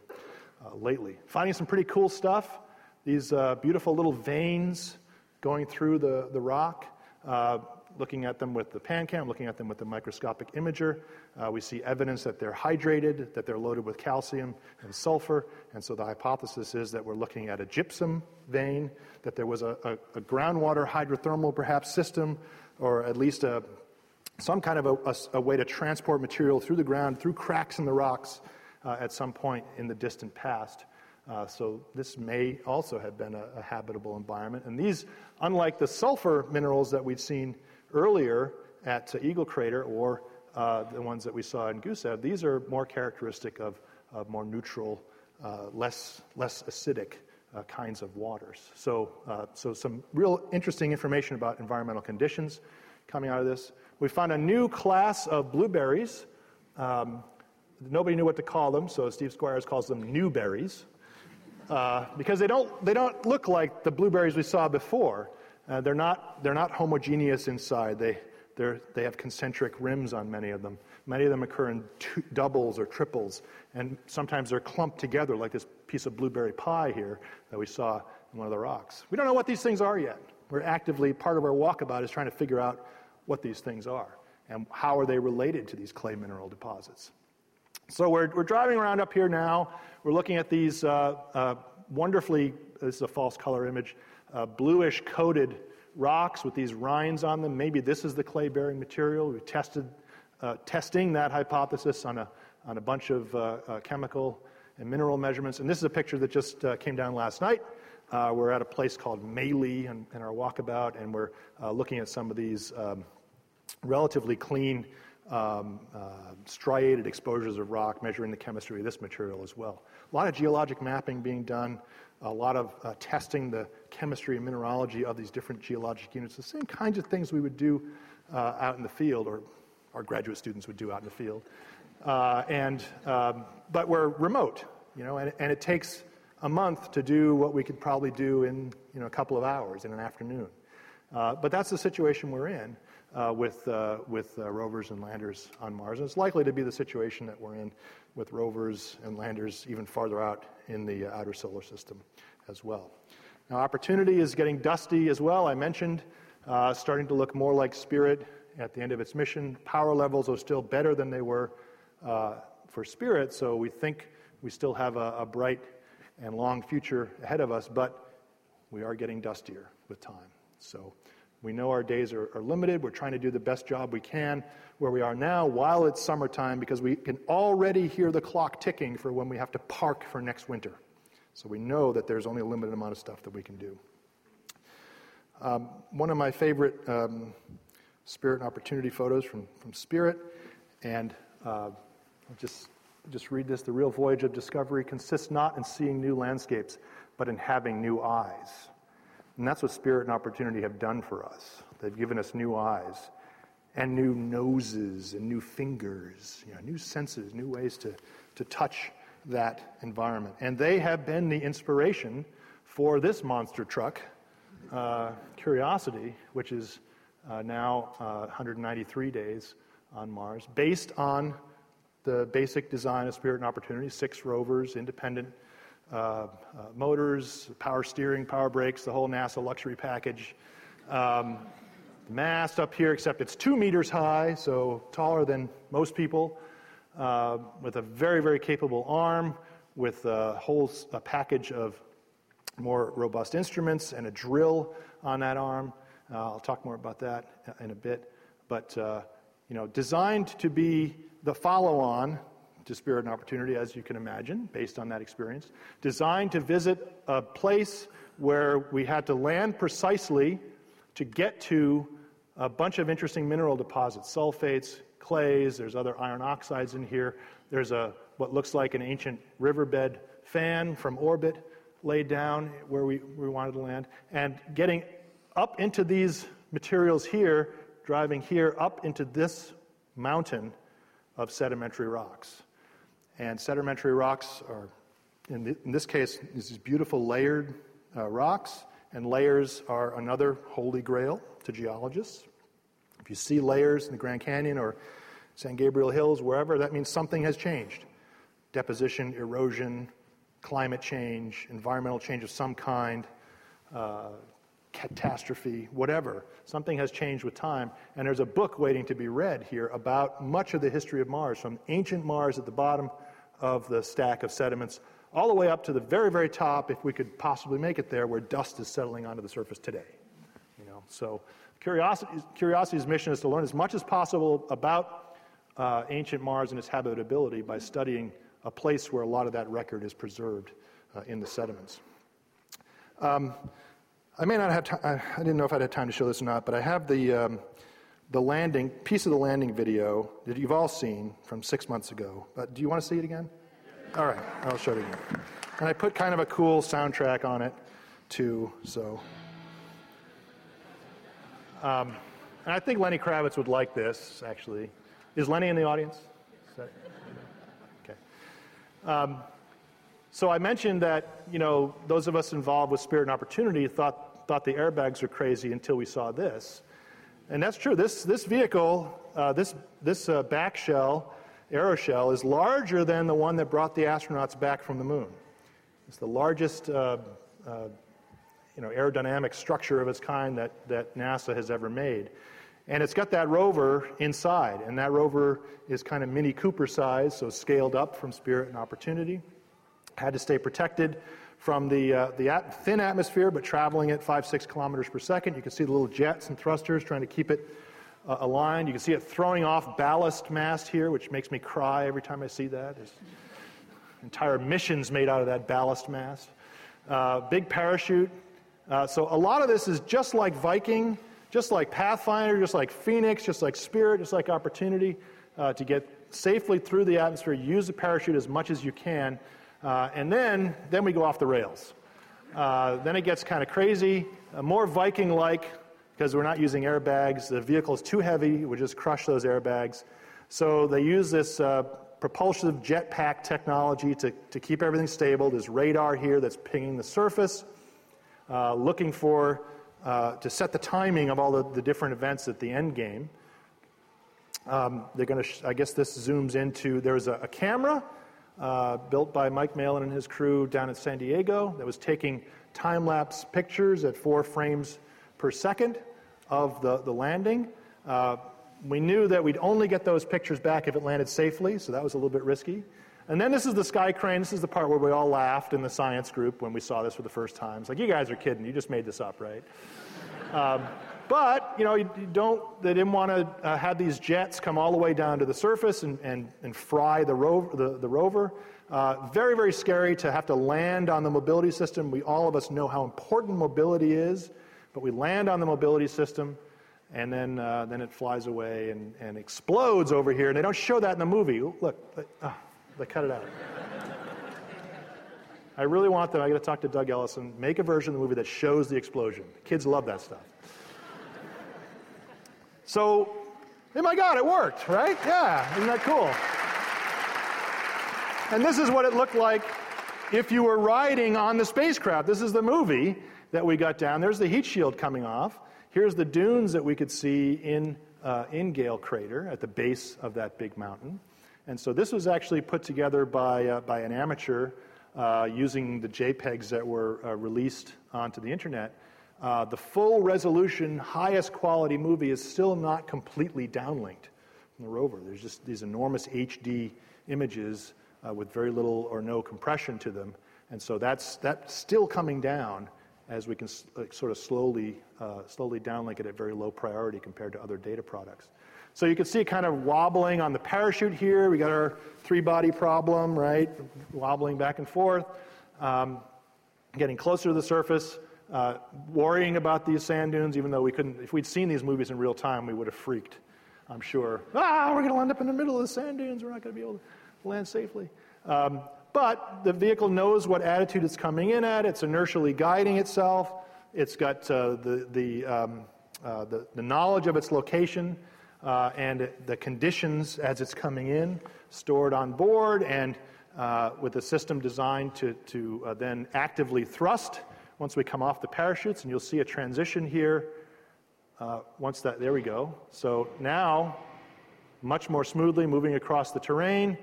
uh, lately. Finding some pretty cool stuff, these uh, beautiful little veins going through the, the rock. Uh, looking at them with the PanCam, looking at them with the microscopic imager. Uh, we see evidence that they're hydrated, that they're loaded with calcium and sulfur, and so the hypothesis is that we're looking at a gypsum vein, that there was a, a, a groundwater hydrothermal perhaps system, or at least a, some kind of a, a, a way to transport material through the ground, through cracks in the rocks uh, at some point in the distant past. Uh, so this may also have been a, a habitable environment. And these, unlike the sulfur minerals that we've seen earlier at uh, Eagle Crater or uh, the ones that we saw in Gusev, these are more characteristic of, of more neutral, uh, less less acidic uh, kinds of waters. So, uh, so some real interesting information about environmental conditions coming out of this. We found a new class of blueberries. Um, nobody knew what to call them, so Steve Squires calls them new berries uh, because they don't they don't look like the blueberries we saw before. Uh, they're not they're not homogeneous inside. They they they have concentric rims on many of them. Many of them occur in two, doubles or triples, and sometimes they're clumped together like this piece of blueberry pie here that we saw in one of the rocks. We don't know what these things are yet. We're actively, part of our walkabout is trying to figure out what these things are and how are they related to these clay mineral deposits. So we're we're driving around up here now. We're looking at these uh, uh, wonderfully. This is a false color image. Uh, bluish coated rocks with these rinds on them. Maybe this is the clay-bearing material. We tested uh, testing that hypothesis on a on a bunch of uh, uh, chemical and mineral measurements. And this is a picture that just uh, came down last night. Uh, we're at a place called Maley in, in our walkabout, and we're uh, looking at some of these um, relatively clean um, uh, striated exposures of rock, measuring the chemistry of this material as well. A lot of geologic mapping being done. A lot of uh, testing the chemistry and mineralogy of these different geologic units, the same kinds of things we would do uh, out in the field, or our graduate students would do out in the field. Uh, and um, but we're remote, you know, and, and it takes a month to do what we could probably do in you know a couple of hours in an afternoon. Uh, but that's the situation we're in uh, with uh, with uh, rovers and landers on Mars, and it's likely to be the situation that we're in with rovers and landers even farther out in the outer solar system as well. Now, Opportunity is getting dusty as well, I mentioned, uh, starting to look more like Spirit at the end of its mission. Power levels are still better than they were uh, for Spirit, so we think we still have a, a bright and long future ahead of us, but we are getting dustier with time. So we know our days are, are limited. We're trying to do the best job we can where we are now while it's summertime, because we can already hear the clock ticking for when we have to park for next winter. So we know that there's only a limited amount of stuff that we can do. Um, one of my favorite um, Spirit and Opportunity photos from, from Spirit, and uh, I'll just, just read this. The real voyage of discovery consists not in seeing new landscapes, but in having new eyes. And that's what Spirit and Opportunity have done for us. They've given us new eyes and new noses and new fingers, you know, new senses, new ways to, to touch that environment. And they have been the inspiration for this monster truck, uh, Curiosity, which is uh, now uh, one hundred ninety-three days on Mars, based on the basic design of Spirit and Opportunity, six rovers, independent Uh, uh, motors, power steering, power brakes, the whole NASA luxury package. Um, the mast up here, except it's two meters high, so taller than most people, uh, with a very, very capable arm, with a whole a package of more robust instruments and a drill on that arm. Uh, I'll talk more about that in a bit. But, uh, you know, designed to be the follow-on to Spirit and Opportunity, as you can imagine, based on that experience, designed to visit a place where we had to land precisely to get to a bunch of interesting mineral deposits, sulfates, clays, there's other iron oxides in here, there's a what looks like an ancient riverbed fan from orbit laid down where we, we wanted to land, and getting up into these materials here, driving here up into this mountain of sedimentary rocks. And sedimentary rocks are, in, th- in this case, these beautiful layered uh, rocks, and layers are another holy grail to geologists. If you see layers in the Grand Canyon or San Gabriel Hills, wherever, that means something has changed. Deposition, erosion, climate change, environmental change of some kind, uh, catastrophe, whatever. Something has changed with time, and there's a book waiting to be read here about much of the history of Mars, from ancient Mars at the bottom of the stack of sediments all the way up to the very, very top, if we could possibly make it there, where dust is settling onto the surface today. You know, so Curiosity, Curiosity's mission is to learn as much as possible about uh, ancient Mars and its habitability by studying a place where a lot of that record is preserved uh, in the sediments. Um, I may not have time, I didn't know if I had time to show this or not, but I have the um, the landing, piece of the landing video that you've all seen from six months ago. Uh, do you want to see it again? Yeah. All right, I'll show it again. And I put kind of a cool soundtrack on it, too, so. Um, and I think Lenny Kravitz would like this, actually. Is Lenny in the audience? Is that, okay. Um, So I mentioned that, you know, those of us involved with Spirit and Opportunity thought thought the airbags were crazy until we saw this, and that's true. This this vehicle, uh, this this uh, back shell, aeroshell, is larger than the one that brought the astronauts back from the moon. It's the largest, uh, uh, you know, aerodynamic structure of its kind that that NASA has ever made, and it's got that rover inside, and that rover is kind of Mini Cooper size, so scaled up from Spirit and Opportunity. Had to stay protected from the uh, the at- thin atmosphere, but traveling at five, six kilometers per second. You can see the little jets and thrusters trying to keep it uh, aligned. You can see it throwing off ballast mast here, which makes me cry every time I see that. There's entire missions made out of that ballast mast. Uh, big parachute. Uh, so a lot of this is just like Viking, just like Pathfinder, just like Phoenix, just like Spirit, just like Opportunity, uh, to get safely through the atmosphere. Use the parachute as much as you can. Uh, and then, then we go off the rails. Uh, then it gets kind of crazy, uh, more Viking-like, because we're not using airbags. The vehicle is too heavy. We just crush those airbags. So they use this uh, propulsive jetpack technology to, to keep everything stable. There's radar here that's pinging the surface, uh, looking for, uh, to set the timing of all the, the different events at the end game. Um, they're going to, sh- I guess this zooms into, there's a, a camera, Uh, built by Mike Malin and his crew down in San Diego, that was taking time-lapse pictures at four frames per second of the, the landing. Uh, We knew that we'd only get those pictures back if it landed safely, so that was a little bit risky. And then this is the sky crane. This is the part where we all laughed in the science group when we saw this for the first time. It's like, you guys are kidding. You just made this up, right? um, but, you know, you don't, they didn't want to uh, have these jets come all the way down to the surface and, and, and fry the, ro the, the rover. Uh, very, very scary to have to land on the mobility system. We all of us know how important mobility is, but we land on the mobility system. And then, uh, then it flies away and, and explodes over here. And they don't show that in the movie. Ooh, look, they, oh, they cut it out. I really want them. I got to talk to Doug Ellison. Make a version of the movie that shows the explosion. The kids love that stuff. So, oh my God, it worked, right? Yeah, isn't that cool? And this is what it looked like if you were riding on the spacecraft. This is the movie that we got down. There's the heat shield coming off. Here's the dunes that we could see in, uh, in Gale Crater at the base of that big mountain. And so this was actually put together by, uh, by an amateur uh, using the JPEGs that were uh, released onto the internet. Uh, the full resolution, highest quality movie is still not completely downlinked from the rover. There's just these enormous H D images uh, with very little or no compression to them. And so that's, that's still coming down as we can uh, sort of slowly, uh, slowly downlink it at very low priority compared to other data products. So you can see it kind of wobbling on the parachute here. We got our three-body problem, right? Wobbling back and forth, um, getting closer to the surface, uh, worrying about these sand dunes, even though we couldn't, if we'd seen these movies in real time, we would have freaked, I'm sure. Ah, we're going to end up in the middle of the sand dunes. We're not going to be able to land safely. Um, But the vehicle knows what attitude it's coming in at. It's inertially guiding itself. It's got uh, the, the, um, uh, the, the knowledge of its location uh, and the conditions as it's coming in stored on board, and uh, with a system designed to, to uh, then actively thrust once we come off the parachutes. And you'll see a transition here uh, once that, there we go. So now, much more smoothly moving across the terrain.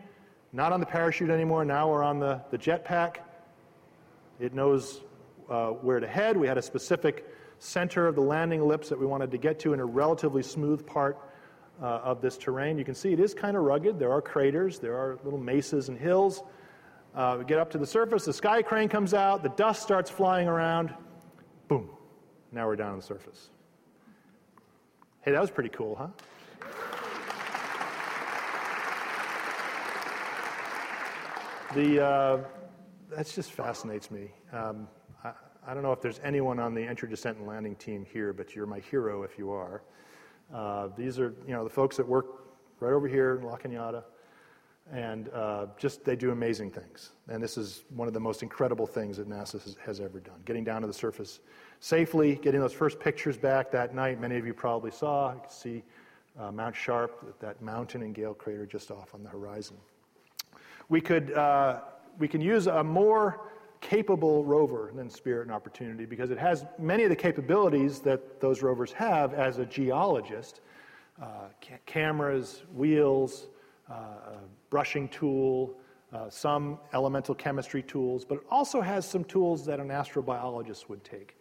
Not on the parachute anymore. Now we're on the, the jetpack. It knows uh, where to head. We had a specific center of the landing ellipse that we wanted to get to in a relatively smooth part uh, of this terrain. You can see it is kind of rugged. There are craters. There are little mesas and hills. Uh, we get up to the surface. The sky crane comes out. The dust starts flying around. Boom. Now we're down on the surface. Hey, that was pretty cool, huh? The, uh, that just fascinates me. Um, I, I don't know if there's anyone on the entry, descent, and landing team here, but you're my hero if you are. Uh, these are, you know, the folks that work right over here in La Cañada, and uh, just they do amazing things. And this is one of the most incredible things that NASA has, has ever done, getting down to the surface safely, getting those first pictures back that night. Many of you probably saw. You can see uh, Mount Sharp, that mountain in Gale Crater just off on the horizon. We could uh, we can use a more capable rover than Spirit and Opportunity because it has many of the capabilities that those rovers have as a geologist: uh, ca cameras, wheels, uh, a brushing tool, uh, some elemental chemistry tools, but it also has some tools that an astrobiologist would take,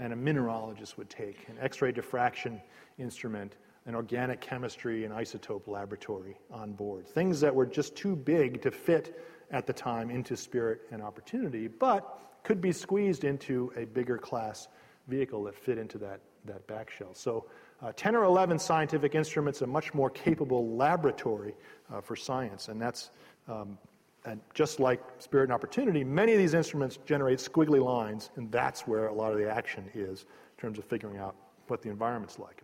and a mineralogist would take, an X-ray diffraction instrument, an organic chemistry and isotope laboratory on board. Things that were just too big to fit at the time into Spirit and Opportunity, but could be squeezed into a bigger class vehicle that fit into that, that back shell. So uh, ten or eleven scientific instruments, a much more capable laboratory uh, for science. And that's, um, and just like Spirit and Opportunity, many of these instruments generate squiggly lines, and that's where a lot of the action is in terms of figuring out what the environment's like.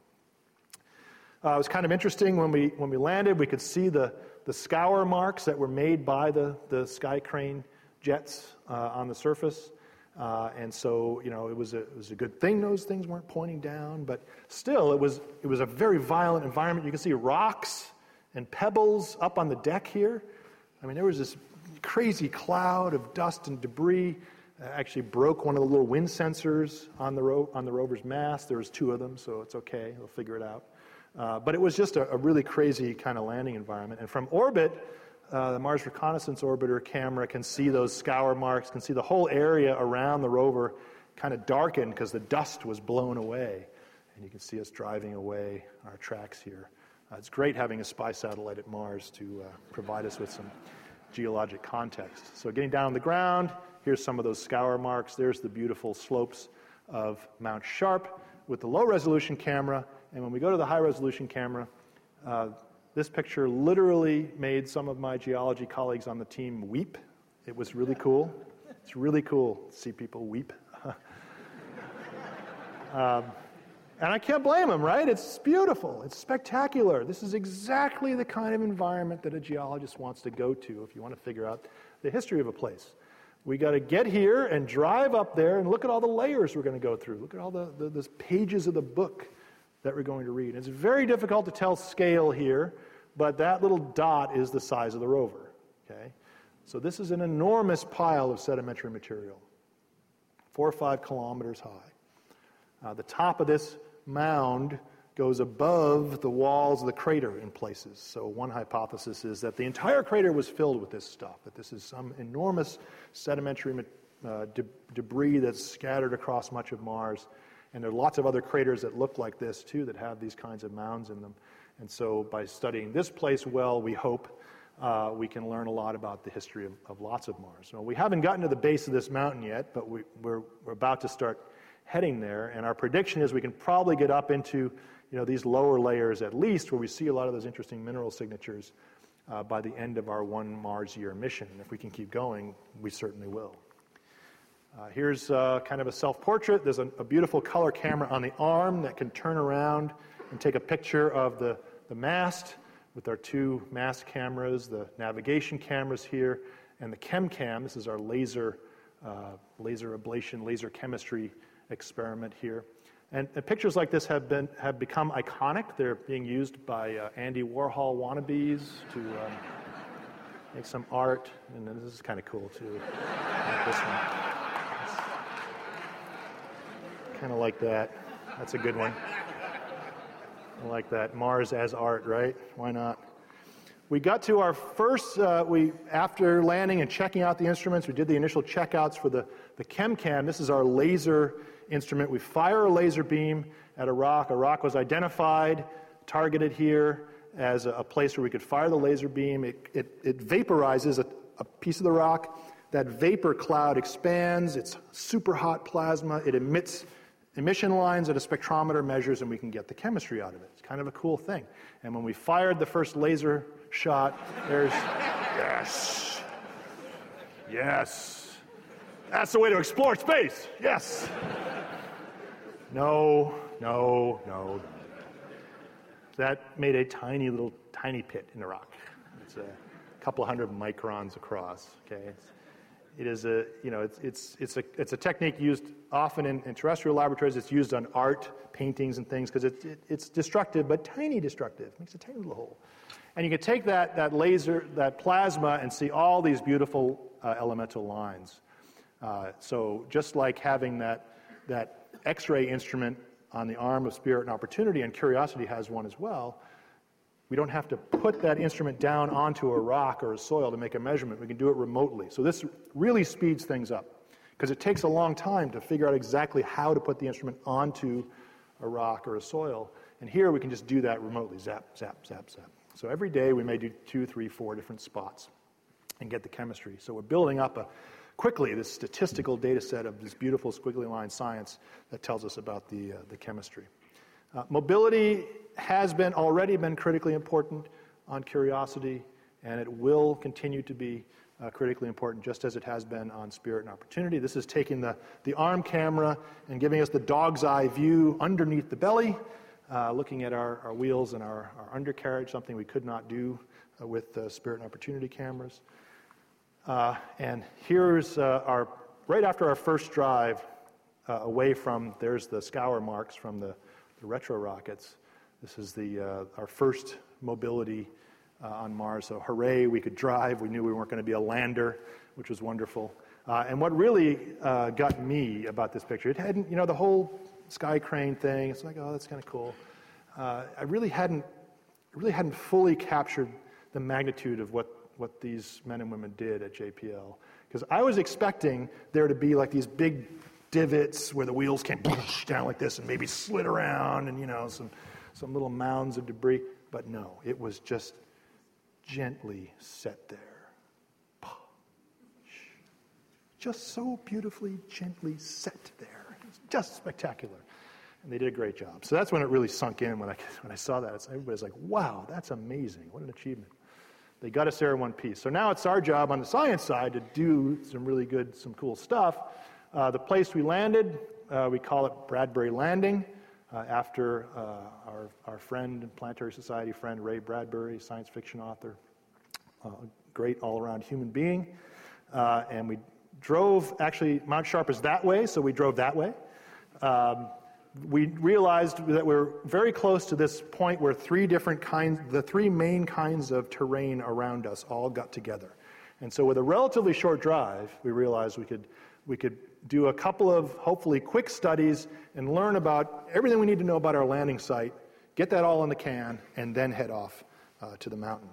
Uh, it was kind of interesting when we when we landed. We could see the the scour marks that were made by the the sky crane jets uh, on the surface, uh, and so you know it was a it was a good thing those things weren't pointing down. But still, it was it was a very violent environment. You can see rocks and pebbles up on the deck here. I mean, there was this crazy cloud of dust and debris. It actually broke one of the little wind sensors on the ro on the rover's mast. There was two of them, so it's okay. We'll figure it out. Uh, but it was just a, a really crazy kind of landing environment. And from orbit, uh, the Mars Reconnaissance Orbiter camera can see those scour marks, can see the whole area around the rover kind of darkened because the dust was blown away. And you can see us driving away our tracks here Uh, it's great having a spy satellite at Mars to uh, provide us with some geologic context. So getting down on the ground, here's some of those scour marks. There's the beautiful slopes of Mount Sharp with the low-resolution camera. And when we go to the high-resolution camera, uh, this picture literally made some of my geology colleagues on the team weep. It was really cool. It's really cool to see people weep. um, and I can't blame them, right? It's beautiful. It's spectacular. This is exactly the kind of environment that a geologist wants to go to if you want to figure out the history of a place. We got to get here and drive up there and look at all the layers we're going to go through. Look at all the, the, the pages of the book that we're going to read. It's very difficult to tell scale here, but that little dot is the size of the rover. Okay? So this is an enormous pile of sedimentary material, four or five kilometers high. Uh, the top of this mound goes above the walls of the crater in places. So one hypothesis is that the entire crater was filled with this stuff, that this is some enormous sedimentary uh, de- debris that's scattered across much of Mars. And there are lots of other craters that look like this, too, that have these kinds of mounds in them. And so by studying this place well, we hope uh, we can learn a lot about the history of, of lots of Mars. Now, we haven't gotten to the base of this mountain yet, but we, we're, we're about to start heading there. And our prediction is we can probably get up into you know, these lower layers at least, where we see a lot of those interesting mineral signatures uh, by the end of our one Mars year mission. And if we can keep going, we certainly will. Uh, here's uh, kind of a self-portrait. There's a, a beautiful color camera on the arm that can turn around and take a picture of the, the mast with our two mast cameras, the navigation cameras here, and the ChemCam. This is our laser, uh, laser ablation, laser chemistry experiment here. And uh, pictures like this have been have become iconic. They're being used by uh, Andy Warhol wannabes to um, make some art. And this is kind of cool, too. Like this one. Kind of like that. That's a good one. I like that. Mars as art, right? Why not? We got to our first, uh, we after landing and checking out the instruments, we did the initial checkouts for the, the ChemCam. This is our laser instrument. We fire a laser beam at a rock. A rock was identified, targeted here as a, a place where we could fire the laser beam. It, it, it vaporizes a, a piece of the rock. That vapor cloud expands. It's super hot plasma. It emits emission lines that a spectrometer measures, and we can get the chemistry out of it. It's kind of a cool thing. And when we fired the first laser shot, there's, yes, yes. That's the way to explore space, yes. No, no, no. That made a tiny little, tiny pit in the rock. It's a couple hundred microns across, okay? It's, It is a, you know, it's it's it's a it's a technique used often in, in terrestrial laboratories. It's used on art, paintings, and things because it, it it's destructive, but tiny destructive. It makes a tiny little hole, and you can take that that laser, that plasma, and see all these beautiful uh, elemental lines. Uh, so just like having that that X-ray instrument on the arm of Spirit and Opportunity, and Curiosity has one as well. We don't have to put that instrument down onto a rock or a soil to make a measurement. We can do it remotely. So this really speeds things up because it takes a long time to figure out exactly how to put the instrument onto a rock or a soil. And here we can just do that remotely, zap, zap, zap, zap. So every day we may do two, three, four different spots and get the chemistry. So we're building up a, quickly this statistical data set of this beautiful squiggly line science that tells us about the, uh, the chemistry. Uh, mobility has been already been critically important on Curiosity, and it will continue to be uh, critically important just as it has been on Spirit and Opportunity. This is taking the, the arm camera and giving us the dog's eye view underneath the belly, uh, looking at our, our wheels and our, our undercarriage, something we could not do uh, with the Spirit and Opportunity cameras. Uh, and here's uh, our, right after our first drive uh, away from, there's the scour marks from the, the retro rockets. This is the uh, our first mobility uh, on Mars, so hooray, we could drive. We knew we weren't going to be a lander, which was wonderful. Uh, and what really uh, got me about this picture, it hadn't, you know, the whole sky crane thing, it's like, oh, that's kind of cool. Uh, I really hadn't really hadn't fully captured the magnitude of what, what these men and women did at J P L, because I was expecting there to be like these big divots where the wheels came down like this and maybe slid around and, you know, some... some little mounds of debris. But no, it was just gently set there. Just so beautifully, gently set there. It was just spectacular. And they did a great job. So that's when it really sunk in, when I, when I saw that. It's, everybody's like, wow, that's amazing. What an achievement. They got us there in one piece. So now it's our job on the science side to do some really good, some cool stuff. Uh, the place we landed, uh, we call it Bradbury Landing, uh, after uh, our, our friend and Planetary Society friend, Ray Bradbury, science fiction author, uh, great all-around human being. Uh, and we drove, actually, Mount Sharp is that way, so we drove that way. Um, we realized that we're very close to this point where three different kinds, the three main kinds of terrain around us all got together. And so with a relatively short drive, we realized we could we could do a couple of hopefully quick studies and learn about everything we need to know about our landing site, get that all in the can, and then head off uh, to the mountain.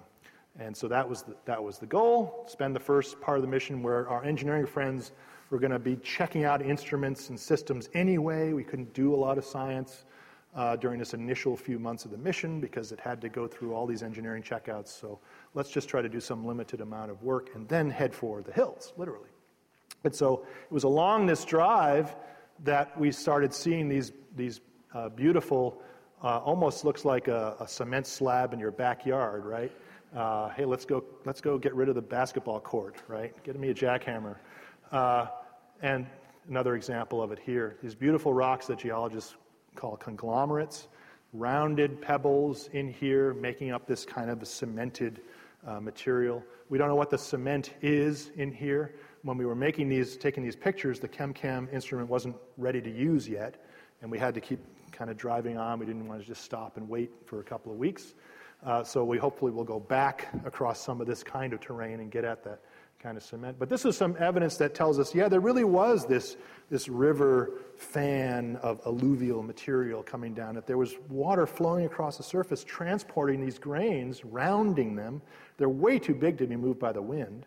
And so that was the, that was the goal. Spend the first part of the mission where our engineering friends were going to be checking out instruments and systems anyway. We couldn't do a lot of science uh, during this initial few months of the mission because it had to go through all these engineering checkouts. So let's just try to do some limited amount of work and then head for the hills, literally. And so it was along this drive that we started seeing these these uh, beautiful, uh, almost looks like a, a cement slab in your backyard, right? Uh, hey, let's go. Let's go get rid of the basketball court, right? Get me a jackhammer. Uh, and another example of it here: these beautiful rocks that geologists call conglomerates, rounded pebbles in here, making up this kind of a cemented uh, material. We don't know what the cement is in here. When we were making these, taking these pictures, the ChemCam instrument wasn't ready to use yet, and we had to keep kind of driving on. We didn't want to just stop and wait for a couple of weeks. Uh, so we hopefully will go back across some of this kind of terrain and get at that kind of cement. But this is some evidence that tells us, yeah, there really was this, this river fan of alluvial material coming down. If there was water flowing across the surface, transporting these grains, rounding them, they're way too big to be moved by the wind.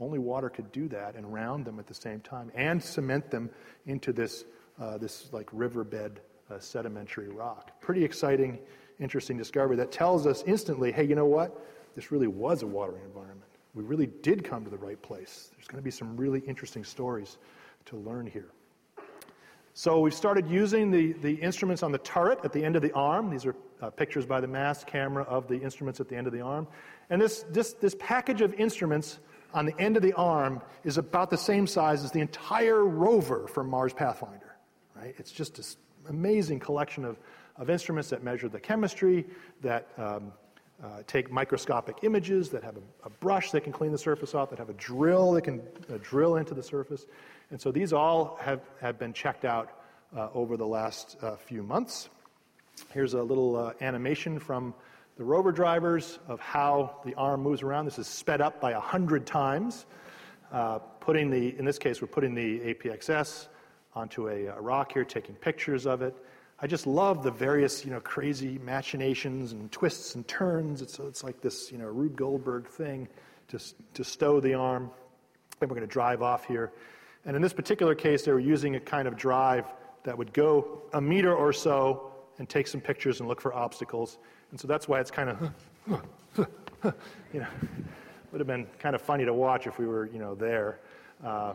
Only water could do that and round them at the same time and cement them into this, uh, this like riverbed uh, sedimentary rock. Pretty exciting, interesting discovery that tells us instantly, hey, you know what? This really was a watering environment. We really did come to the right place. There's going to be some really interesting stories to learn here. So we've started using the, the instruments on the turret at the end of the arm. These are uh, pictures by the mast camera of the instruments at the end of the arm. And this this this package of instruments on the end of the arm is about the same size as the entire rover from Mars Pathfinder, right? It's just this amazing collection of of instruments that measure the chemistry, that um, uh, take microscopic images, that have a, a brush that can clean the surface off, that have a drill that can uh, drill into the surface. And so these all have, have been checked out uh, over the last uh, few months. Here's a little uh, animation from the rover drivers of how the arm moves around. This is sped up by one hundred times. Uh, putting the, in this case, we're putting the A P X S onto a, a rock here, taking pictures of it. I just love the various, you know, crazy machinations and twists and turns. It's it's like this, you know, Rube Goldberg thing to, to stow the arm. And we're going to drive off here. And in this particular case, they were using a kind of drive that would go a meter or so and take some pictures and look for obstacles. And so that's why it's kind of, you know, would have been kind of funny to watch if we were, you know, there. Uh,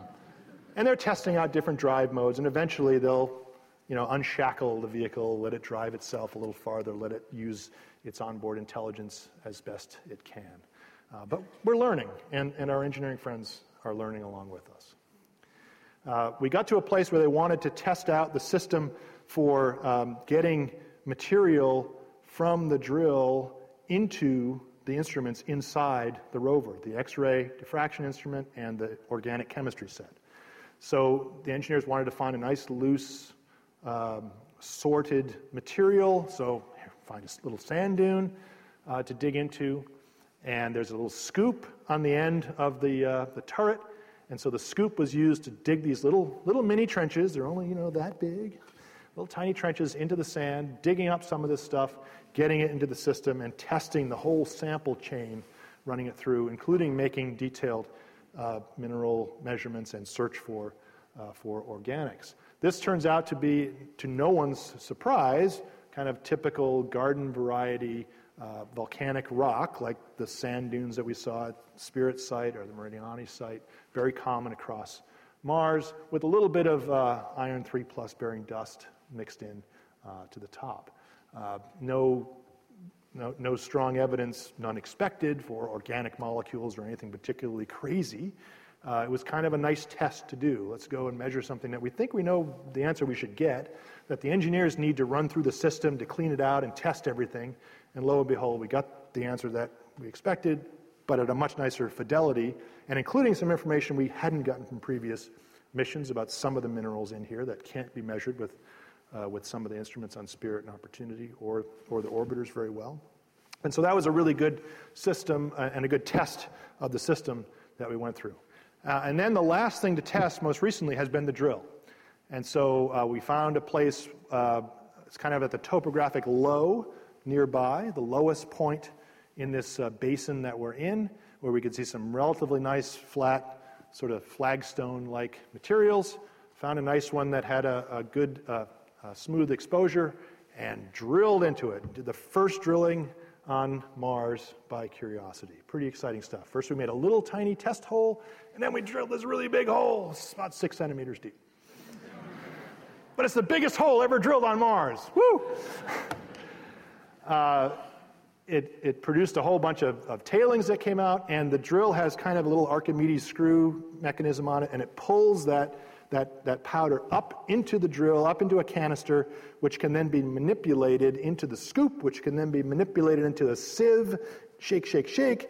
and they're testing out different drive modes, and eventually they'll, you know, unshackle the vehicle, let it drive itself a little farther, let it use its onboard intelligence as best it can. Uh, but we're learning, and, and our engineering friends are learning along with us. Uh, we got to a place where they wanted to test out the system for um, getting material from the drill into the instruments inside the rover, the X-ray diffraction instrument and the organic chemistry set. So the engineers wanted to find a nice, loose, Um, sorted material, so find a little sand dune uh, to dig into, and there's a little scoop on the end of the uh, the turret, and so the scoop was used to dig these little little mini trenches. They're only, you know, that big, little tiny trenches into the sand, digging up some of this stuff, getting it into the system, and testing the whole sample chain, running it through, including making detailed uh, mineral measurements and search for uh, for organics. This turns out to be, to no one's surprise, kind of typical garden variety uh, volcanic rock, like the sand dunes that we saw at Spirit site or the Meridiani site, very common across Mars, with a little bit of uh, iron three plus bearing dust mixed in uh, to the top. Uh, no, no, no strong evidence, none expected for organic molecules or anything particularly crazy. Uh, it was kind of a nice test to do. Let's go and measure something that we think we know the answer we should get, that the engineers need to run through the system to clean it out and test everything. And lo and behold, we got the answer that we expected, but at a much nicer fidelity, and including some information we hadn't gotten from previous missions about some of the minerals in here that can't be measured with Uh, with some of the instruments on Spirit and Opportunity or, or the orbiters very well. And so that was a really good system uh, and a good test of the system that we went through. Uh, and then the last thing to test most recently has been the drill. And so uh, we found a place, uh, it's kind of at the topographic low nearby, the lowest point in this uh, basin that we're in, where we could see some relatively nice flat sort of flagstone-like materials. Found a nice one that had a, a good uh, Uh, smooth exposure, and drilled into it. Did the first drilling on Mars by Curiosity. Pretty exciting stuff. First we made a little tiny test hole, and then we drilled this really big hole. It's about six centimeters deep. But it's the biggest hole ever drilled on Mars. Woo! Uh, it, it produced a whole bunch of, of tailings that came out, and the drill has kind of a little Archimedes screw mechanism on it, and it pulls that That, that powder up into the drill, up into a canister, which can then be manipulated into the scoop, which can then be manipulated into a sieve, shake, shake, shake,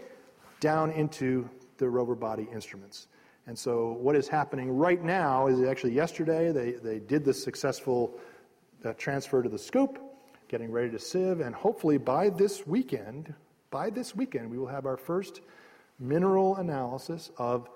down into the rover body instruments. And so what is happening right now is actually yesterday they, they did the successful uh, transfer to the scoop, getting ready to sieve, and hopefully by this weekend, by this weekend we will have our first mineral analysis of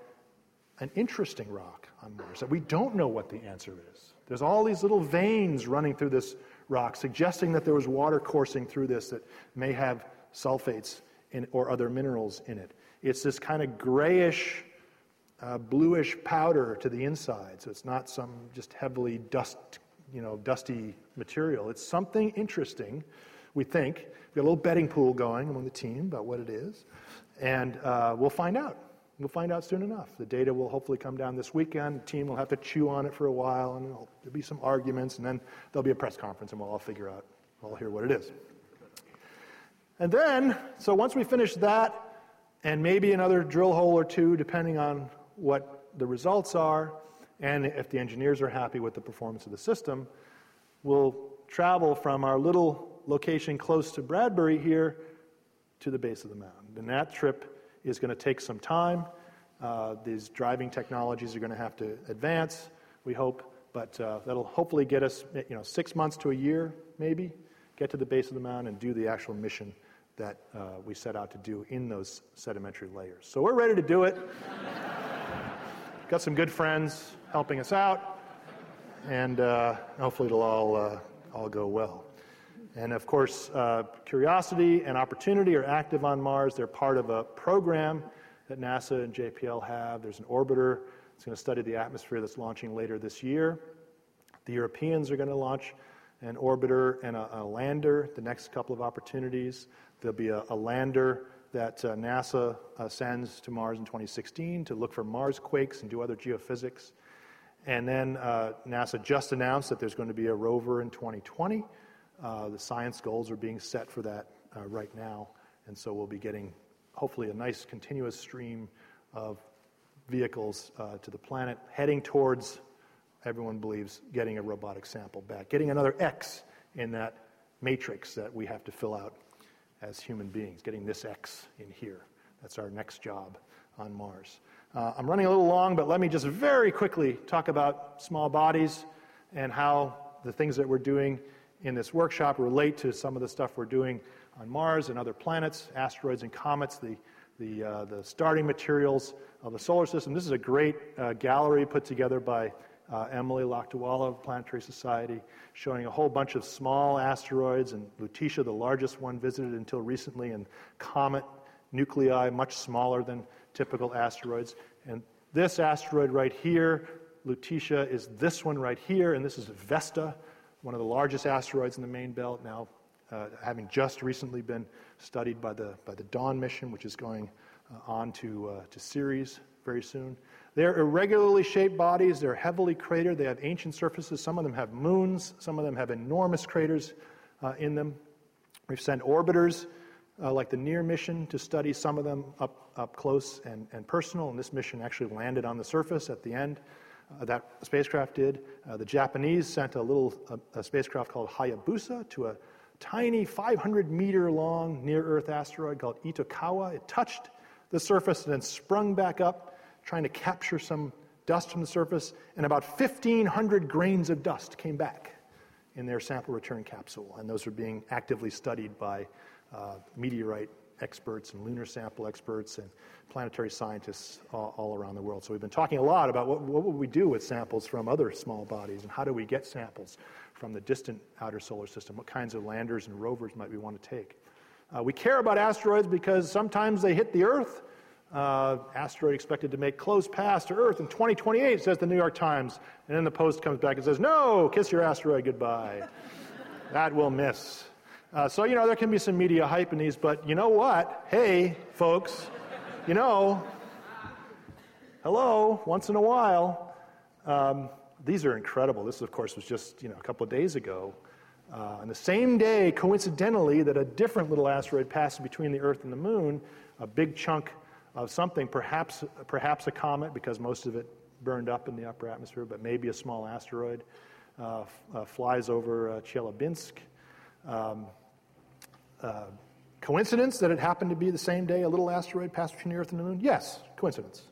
an interesting rock on Mars that we don't know what the answer is. There's all these little veins running through this rock, suggesting that there was water coursing through this that may have sulfates in, or other minerals in it. It's this kind of grayish, uh, bluish powder to the inside, so it's not some just heavily dust, you know, dusty material. It's something interesting, we think. We've got a little betting pool going among the team about what it is, and uh, we'll find out. We'll find out soon enough. The data will hopefully come down this weekend. The team will have to chew on it for a while, and there'll be some arguments, and then there'll be a press conference, and we'll all figure out, we'll all hear what it is. And then, so once we finish that, and maybe another drill hole or two, depending on what the results are, and if the engineers are happy with the performance of the system, we'll travel from our little location close to Bradbury here to the base of the mountain. And that trip is going to take some time. Uh, these driving technologies are going to have to advance, we hope, but uh, that'll hopefully get us, you know, six months to a year, maybe, get to the base of the mountain and do the actual mission that uh, we set out to do in those sedimentary layers. So we're ready to do it. Got some good friends helping us out, and uh, hopefully it'll all uh, all go well. And of course, uh, Curiosity and Opportunity are active on Mars. They're part of a program that NASA and J P L have. There's an orbiter that's going to study the atmosphere that's launching later this year. The Europeans are going to launch an orbiter and a, a lander the next couple of opportunities. There'll be a, a lander that uh, NASA uh, sends to Mars in twenty sixteen to look for Mars quakes and do other geophysics. And then uh, NASA just announced that there's going to be a rover in twenty twenty. Uh, the science goals are being set for that uh, right now, and so we'll be getting hopefully a nice continuous stream of vehicles uh, to the planet, heading towards, everyone believes, getting a robotic sample back, getting another X in that matrix that we have to fill out as human beings, getting this X in here. That's our next job on Mars. Uh, I'm running a little long, but let me just very quickly talk about small bodies and how the things that we're doing in this workshop relate to some of the stuff we're doing on Mars and other planets, asteroids and comets, the the, uh, the starting materials of the solar system. This is a great uh, gallery put together by uh, Emily Lakdawala of Planetary Society, showing a whole bunch of small asteroids, and Lutetia, the largest one visited until recently, and comet nuclei much smaller than typical asteroids. And this asteroid right here, Lutetia, is this one right here, and this is Vesta, one of the largest asteroids in the main belt, now uh, having just recently been studied by the by the Dawn mission, which is going uh, on to uh, to Ceres very soon. They're irregularly shaped bodies. They're heavily cratered. They have ancient surfaces. Some of them have moons. Some of them have enormous craters uh, in them. We've sent orbiters uh, like the NEAR mission to study some of them up up close and and personal. And this mission actually landed on the surface at the end. Uh, that spacecraft did. Uh, the Japanese sent a little uh, a spacecraft called Hayabusa to a tiny five hundred meter long near-Earth asteroid called Itokawa. It touched the surface and then sprung back up, trying to capture some dust from the surface, and about fifteen hundred grains of dust came back in their sample return capsule, and those are being actively studied by uh, meteorite experts and lunar sample experts and planetary scientists all, all around the world. So we've been talking a lot about what, what would we do with samples from other small bodies, and how do we get samples from the distant outer solar system? What kinds of landers and rovers might we want to take? Uh, we care about asteroids because sometimes they hit the Earth. Uh, asteroid expected to make close pass to Earth in twenty twenty-eight, says the New York Times. And then the Post comes back and says, no, kiss your asteroid goodbye. That will miss. Uh, so, you know, there can be some media hype in these, but you know what? Hey, folks, you know, hello, once in a while. Um, these are incredible. This, of course, was just, you know, a couple of days ago. Uh, on the same day, coincidentally, that a different little asteroid passed between the Earth and the Moon, a big chunk of something, perhaps, perhaps a comet, because most of it burned up in the upper atmosphere, but maybe a small asteroid, uh, f- uh, flies over uh, Chelyabinsk. Um, uh, coincidence that it happened to be the same day a little asteroid passed between the Earth and the Moon? Yes, coincidence.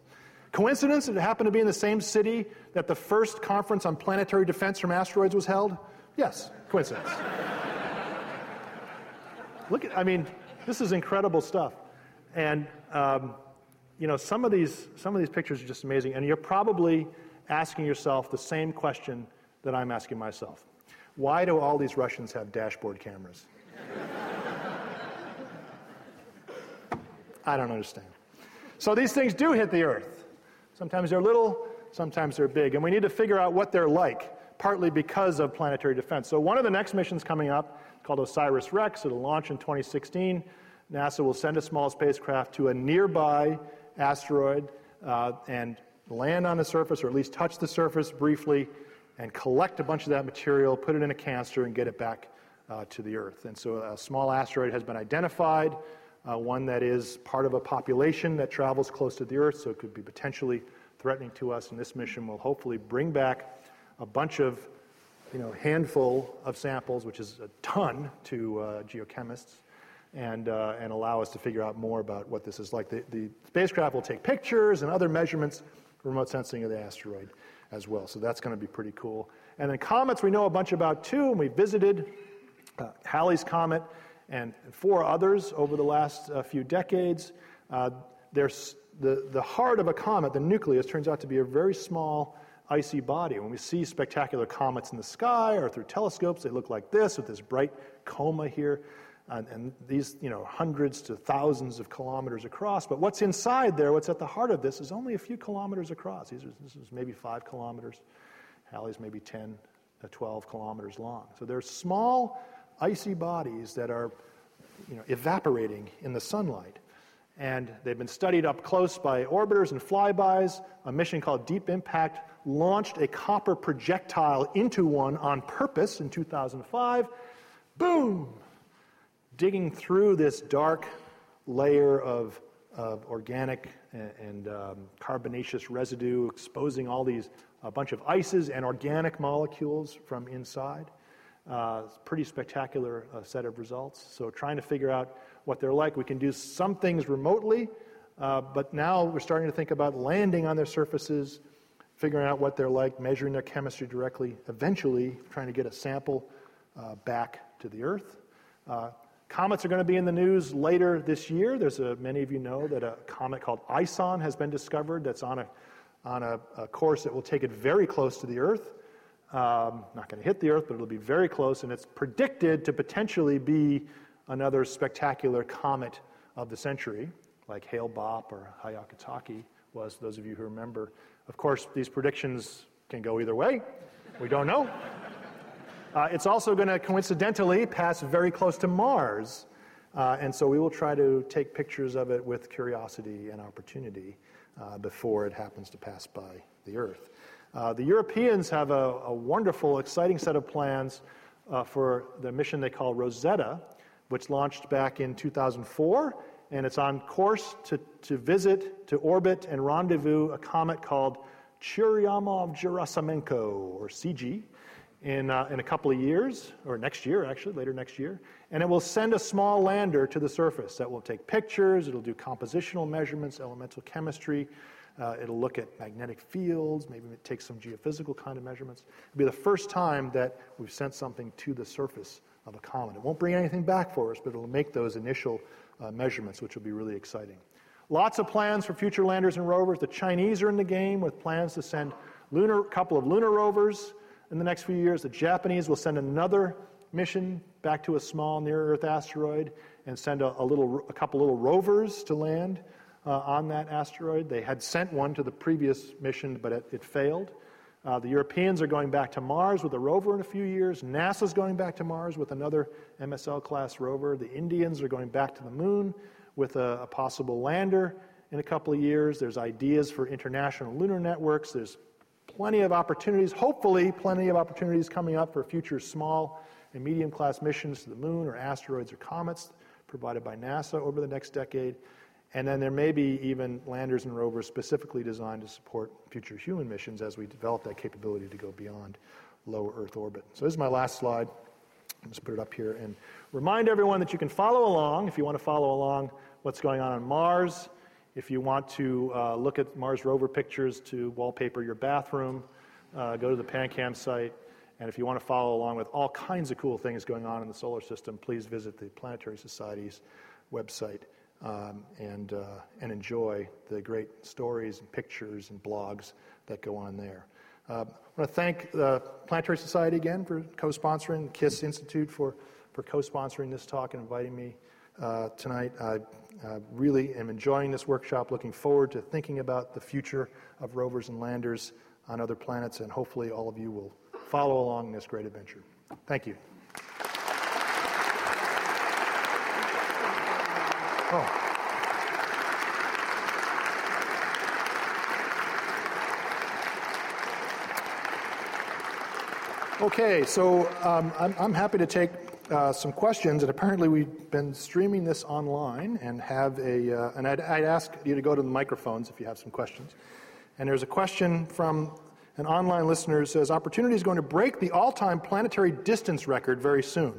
Coincidence that it happened to be in the same city that the first conference on planetary defense from asteroids was held? Yes, coincidence. Look at, I mean, this is incredible stuff. And, um, you know, some of these some of these pictures are just amazing. And you're probably asking yourself the same question that I'm asking myself. Why do all these Russians have dashboard cameras? I don't understand. So these things do hit the Earth. Sometimes they're little, sometimes they're big. And we need to figure out what they're like, partly because of planetary defense. So one of the next missions coming up, called OSIRIS-REx, it'll launch in twenty sixteen. NASA will send a small spacecraft to a nearby asteroid uh, and land on the surface, or at least touch the surface briefly, and collect a bunch of that material, put it in a canister, and get it back uh, to the Earth. And so a small asteroid has been identified, uh, one that is part of a population that travels close to the Earth, so it could be potentially threatening to us. And this mission will hopefully bring back a bunch of, you know, handful of samples, which is a ton to uh, geochemists, and uh, and allow us to figure out more about what this is like. The, the spacecraft will take pictures and other measurements, remote sensing of the asteroid as well. So that's going to be pretty cool. And then comets we know a bunch about too, and we visited uh, Halley's Comet and four others over the last uh, few decades. Uh, there's the, the heart of a comet, the nucleus, turns out to be a very small icy body. When we see spectacular comets in the sky or through telescopes, they look like this with this bright coma here. And, and these, you know, hundreds to thousands of kilometers across. But what's inside there, what's at the heart of this, is only a few kilometers across. These are, this is maybe five kilometers. Halley's maybe ten to twelve kilometers long. So they're small, icy bodies that are, you know, evaporating in the sunlight. And they've been studied up close by orbiters and flybys. A mission called Deep Impact launched a copper projectile into one on purpose in two thousand five. Boom! Digging through this dark layer of, of organic and, and um, carbonaceous residue, exposing all these, a bunch of ices and organic molecules from inside. Uh, it's a pretty spectacular uh, set of results. So trying to figure out what they're like. We can do some things remotely, uh, but now we're starting to think about landing on their surfaces, figuring out what they're like, measuring their chemistry directly, eventually trying to get a sample uh, back to the Earth. Uh, Comets are going to be in the news later this year. There's a, many of you know that a comet called Ison has been discovered that's on a on a, a course that will take it very close to the Earth. Um, not going to hit the Earth, but it'll be very close, and it's predicted to potentially be another spectacular comet of the century, like Hale-Bopp or Hyakutake was, those of you who remember. Of course, these predictions can go either way. We don't know. Uh, it's also going to coincidentally pass very close to Mars. Uh, and so we will try to take pictures of it with Curiosity and Opportunity uh, before it happens to pass by the Earth. Uh, the Europeans have a, a wonderful, exciting set of plans uh, for the mission they call Rosetta, which launched back in two thousand four, and it's on course to, to visit, to orbit, and rendezvous a comet called Churyumov-Gerasimenko, or C G, in, uh, in a couple of years, or next year, actually, later next year. And it will send a small lander to the surface that will take pictures, it'll do compositional measurements, elemental chemistry, Uh, it'll look at magnetic fields, maybe it takes some geophysical kind of measurements. It'll be the first time that we've sent something to the surface of a comet. It won't bring anything back for us, but it'll make those initial uh, measurements, which will be really exciting. Lots of plans for future landers and rovers. The Chinese are in the game with plans to send lunar, a couple of lunar rovers in the next few years. The Japanese will send another mission back to a small near-Earth asteroid and send a, a, little, a couple little rovers to land. Uh, on that asteroid. They had sent one to the previous mission, but it, it failed. Uh, the Europeans are going back to Mars with a rover in a few years. NASA's going back to Mars with another M S L-class rover. The Indians are going back to the moon with a, a possible lander in a couple of years. There's ideas for international lunar networks. There's plenty of opportunities, hopefully plenty of opportunities coming up for future small and medium-class missions to the moon or asteroids or comets provided by NASA over the next decade. And then there may be even landers and rovers specifically designed to support future human missions as we develop that capability to go beyond low Earth orbit. So this is my last slide. I'll just put it up here and remind everyone that you can follow along if you want to follow along what's going on on Mars, if you want to uh, look at Mars rover pictures to wallpaper your bathroom, uh, go to the PanCam site, and if you want to follow along with all kinds of cool things going on in the solar system, please visit the Planetary Society's website. Um, and, uh, and enjoy the great stories and pictures and blogs that go on there. Uh, I want to thank the Planetary Society again for co-sponsoring, KISS Institute for, for co-sponsoring this talk and inviting me uh, tonight. I, I really am enjoying this workshop, looking forward to thinking about the future of rovers and landers on other planets, and hopefully all of you will follow along in this great adventure. Thank you. Oh. Okay, so um, I'm, I'm happy to take uh, some questions, and apparently we've been streaming this online and have a, uh, and I'd, I'd ask you to go to the microphones if you have some questions. And there's a question from an online listener who says, Opportunity is going to break the all-time planetary distance record very soon.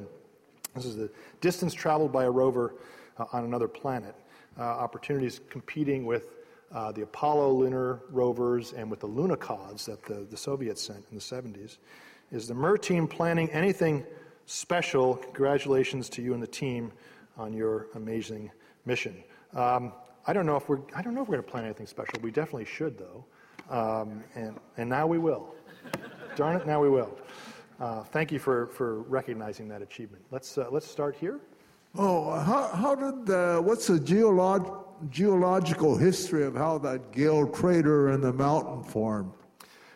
This is the distance traveled by a rover Uh, on another planet. Uh, Opportunities competing with uh, the Apollo lunar rovers and with the Lunokhod that the, the Soviets sent in the seventies. Is the M E R team planning anything special? Congratulations to you and the team on your amazing mission. Um, I don't know if we're I don't know if we're going to plan anything special. We definitely should though, um, and and now we will. Darn it, now we will. Uh, thank you for for recognizing that achievement. Let's uh, let's start here. Oh, how, how did the, what's the geolog, geological history of how that Gale Crater and the mountain formed?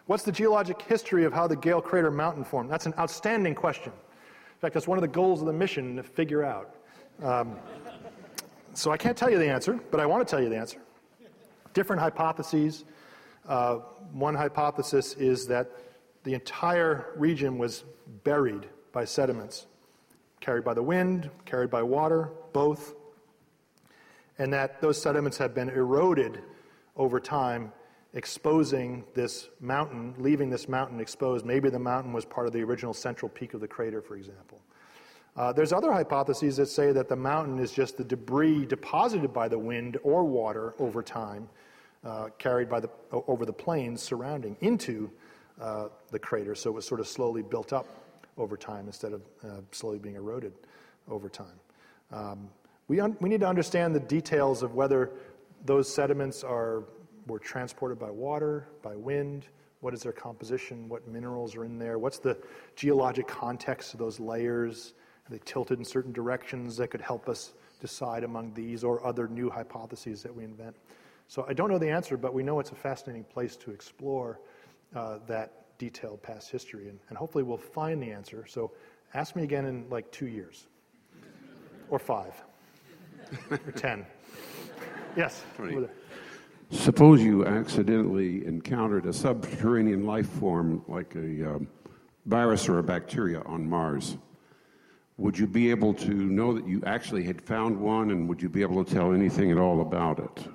What's the geologic history of how the Gale Crater mountain formed? That's an outstanding question. In fact, that's one of the goals of the mission to figure out. Um, so I can't tell you the answer, but I want to tell you the answer. Different hypotheses. Uh, one hypothesis is that the entire region was buried by sediments. Carried by the wind, carried by water, both, and that those sediments have been eroded over time, exposing this mountain, leaving this mountain exposed. Maybe the mountain was part of the original central peak of the crater, for example. Uh, there's other hypotheses that say that the mountain is just the debris deposited by the wind or water over time, uh, carried by the, over the plains surrounding into uh, the crater, so it was sort of slowly built up over time instead of uh, slowly being eroded over time. Um, we, un we need to understand the details of whether those sediments are were transported by water, by wind, what is their composition, what minerals are in there, what's the geologic context of those layers, are they tilted in certain directions that could help us decide among these or other new hypotheses that we invent. So I don't know the answer, but we know it's a fascinating place to explore uh, that detailed past history, and, and hopefully we'll find the answer. So ask me again in like two years, or five, or ten. Yes. twenty. Suppose you accidentally encountered a subterranean life form like a um, virus or a bacteria on Mars. Would you be able to know that you actually had found one, and would you be able to tell anything at all about it?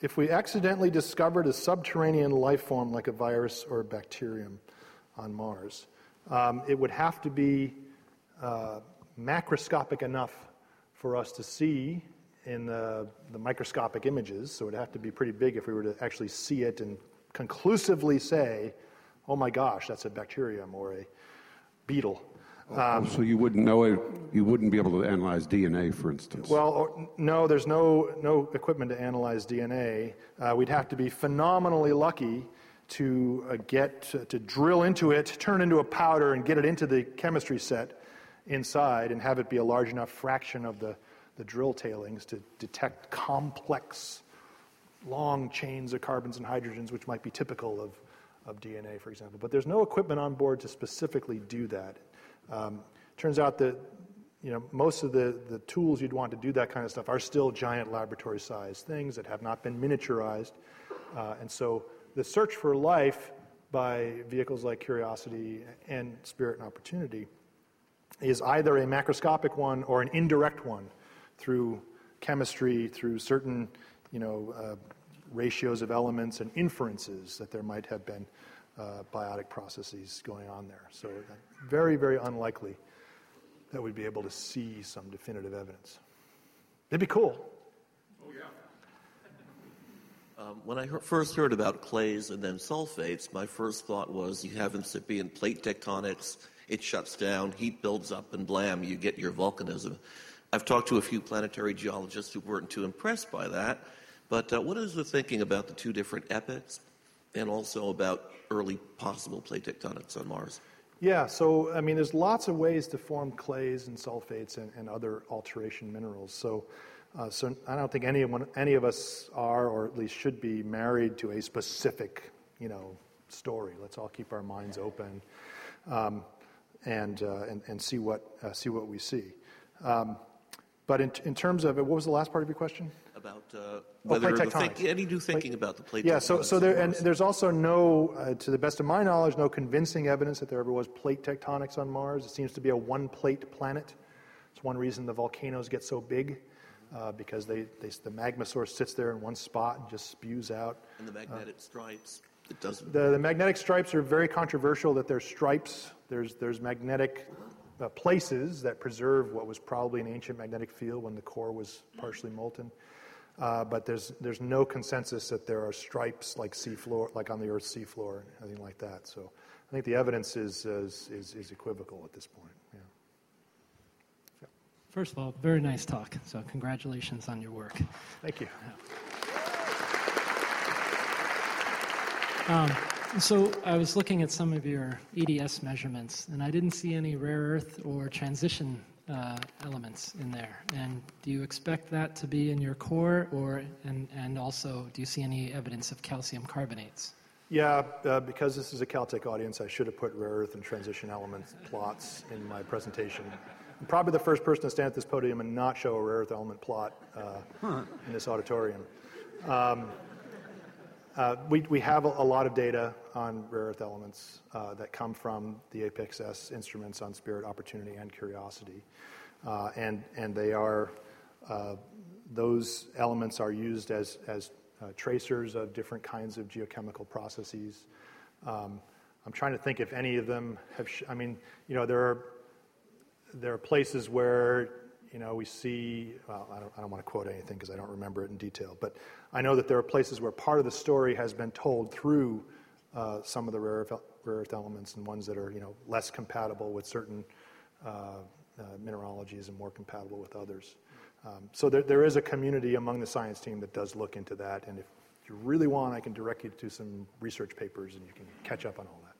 If we accidentally discovered a subterranean life form like a virus or a bacterium on Mars, um, it would have to be uh, macroscopic enough for us to see in the, the microscopic images, so it would have to be pretty big if we were to actually see it and conclusively say, oh my gosh, that's a bacterium or a beetle. Um, so you wouldn't know it, you wouldn't be able to analyze D N A, for instance? Well, or, no, there's no, no equipment to analyze D N A. Uh, we'd have to be phenomenally lucky to uh, get, uh, to drill into it, turn into a powder and get it into the chemistry set inside and have it be a large enough fraction of the, the drill tailings to detect complex, long chains of carbons and hydrogens, which might be typical of, of D N A, for example. But there's no equipment on board to specifically do that. Um, turns out that you know most of the, the tools you'd want to do that kind of stuff are still giant laboratory-sized things that have not been miniaturized, uh, and so the search for life by vehicles like Curiosity and Spirit and Opportunity is either a macroscopic one or an indirect one through chemistry, through certain you know uh, ratios of elements and inferences that there might have been Uh, biotic processes going on there. So very, very unlikely that we'd be able to see some definitive evidence. It'd be cool. Oh, yeah. Um, when I he- first heard about clays and then sulfates, my first thought was you have incipient plate tectonics, it shuts down, heat builds up, and blam, you get your volcanism. I've talked to a few planetary geologists who weren't too impressed by that, but uh, what is the thinking about the two different epochs? And also about early possible plate tectonics on Mars. Yeah, so, I mean, there's lots of ways to form clays and sulfates and, and other alteration minerals. So uh, so I don't think anyone, any of us are, or at least should be, married to a specific, you know, story. Let's all keep our minds open um, and, uh, and and see what uh, see what we see. Um, but in, in terms of, what was the last part of your question? About uh, whether oh, plate tectonics. Think, any new thinking like, about the plate yeah, tectonics. Yeah, so, so there, and there's also no, uh, to the best of my knowledge, no convincing evidence that there ever was plate tectonics on Mars. It seems to be a one-plate planet. It's one reason the volcanoes get so big, uh, because they, they the magma source sits there in one spot and just spews out. And the magnetic uh, stripes, it doesn't... The, the magnetic stripes are very controversial, that they're stripes. There's, there's magnetic... Uh, places that preserve what was probably an ancient magnetic field when the core was partially molten, uh, but there's there's no consensus that there are stripes like seafloor, like on the Earth's seafloor, and anything like that. So I think the evidence is is is, is equivocal at this point. Yeah. So. First of all, very nice talk. So congratulations on your work. Thank you. Yeah. Um, So I was looking at some of your E D S measurements, and I didn't see any rare earth or transition uh, elements in there. And do you expect that to be in your core, or and, and also do you see any evidence of calcium carbonates? Yeah, uh, because this is a Caltech audience, I should have put rare earth and transition elements plots in my presentation. I'm probably the first person to stand at this podium and not show a rare earth element plot uh, huh. in this auditorium. Um, Uh, we, we have a, a lot of data on rare earth elements uh, that come from the A P X S instruments on Spirit, Opportunity, and Curiosity. Uh, and and they are, uh, those elements are used as, as uh, tracers of different kinds of geochemical processes. Um, I'm trying to think if any of them have, sh- I mean, you know, there are, there are places where You know, we see, well, I don't, I don't want to quote anything because I don't remember it in detail, but I know that there are places where part of the story has been told through uh, some of the rare earth, rare earth elements and ones that are, you know, less compatible with certain uh, uh, mineralogies and more compatible with others. Um, so there, there is a community among the science team that does look into that, and if you really want, I can direct you to some research papers and you can catch up on all that.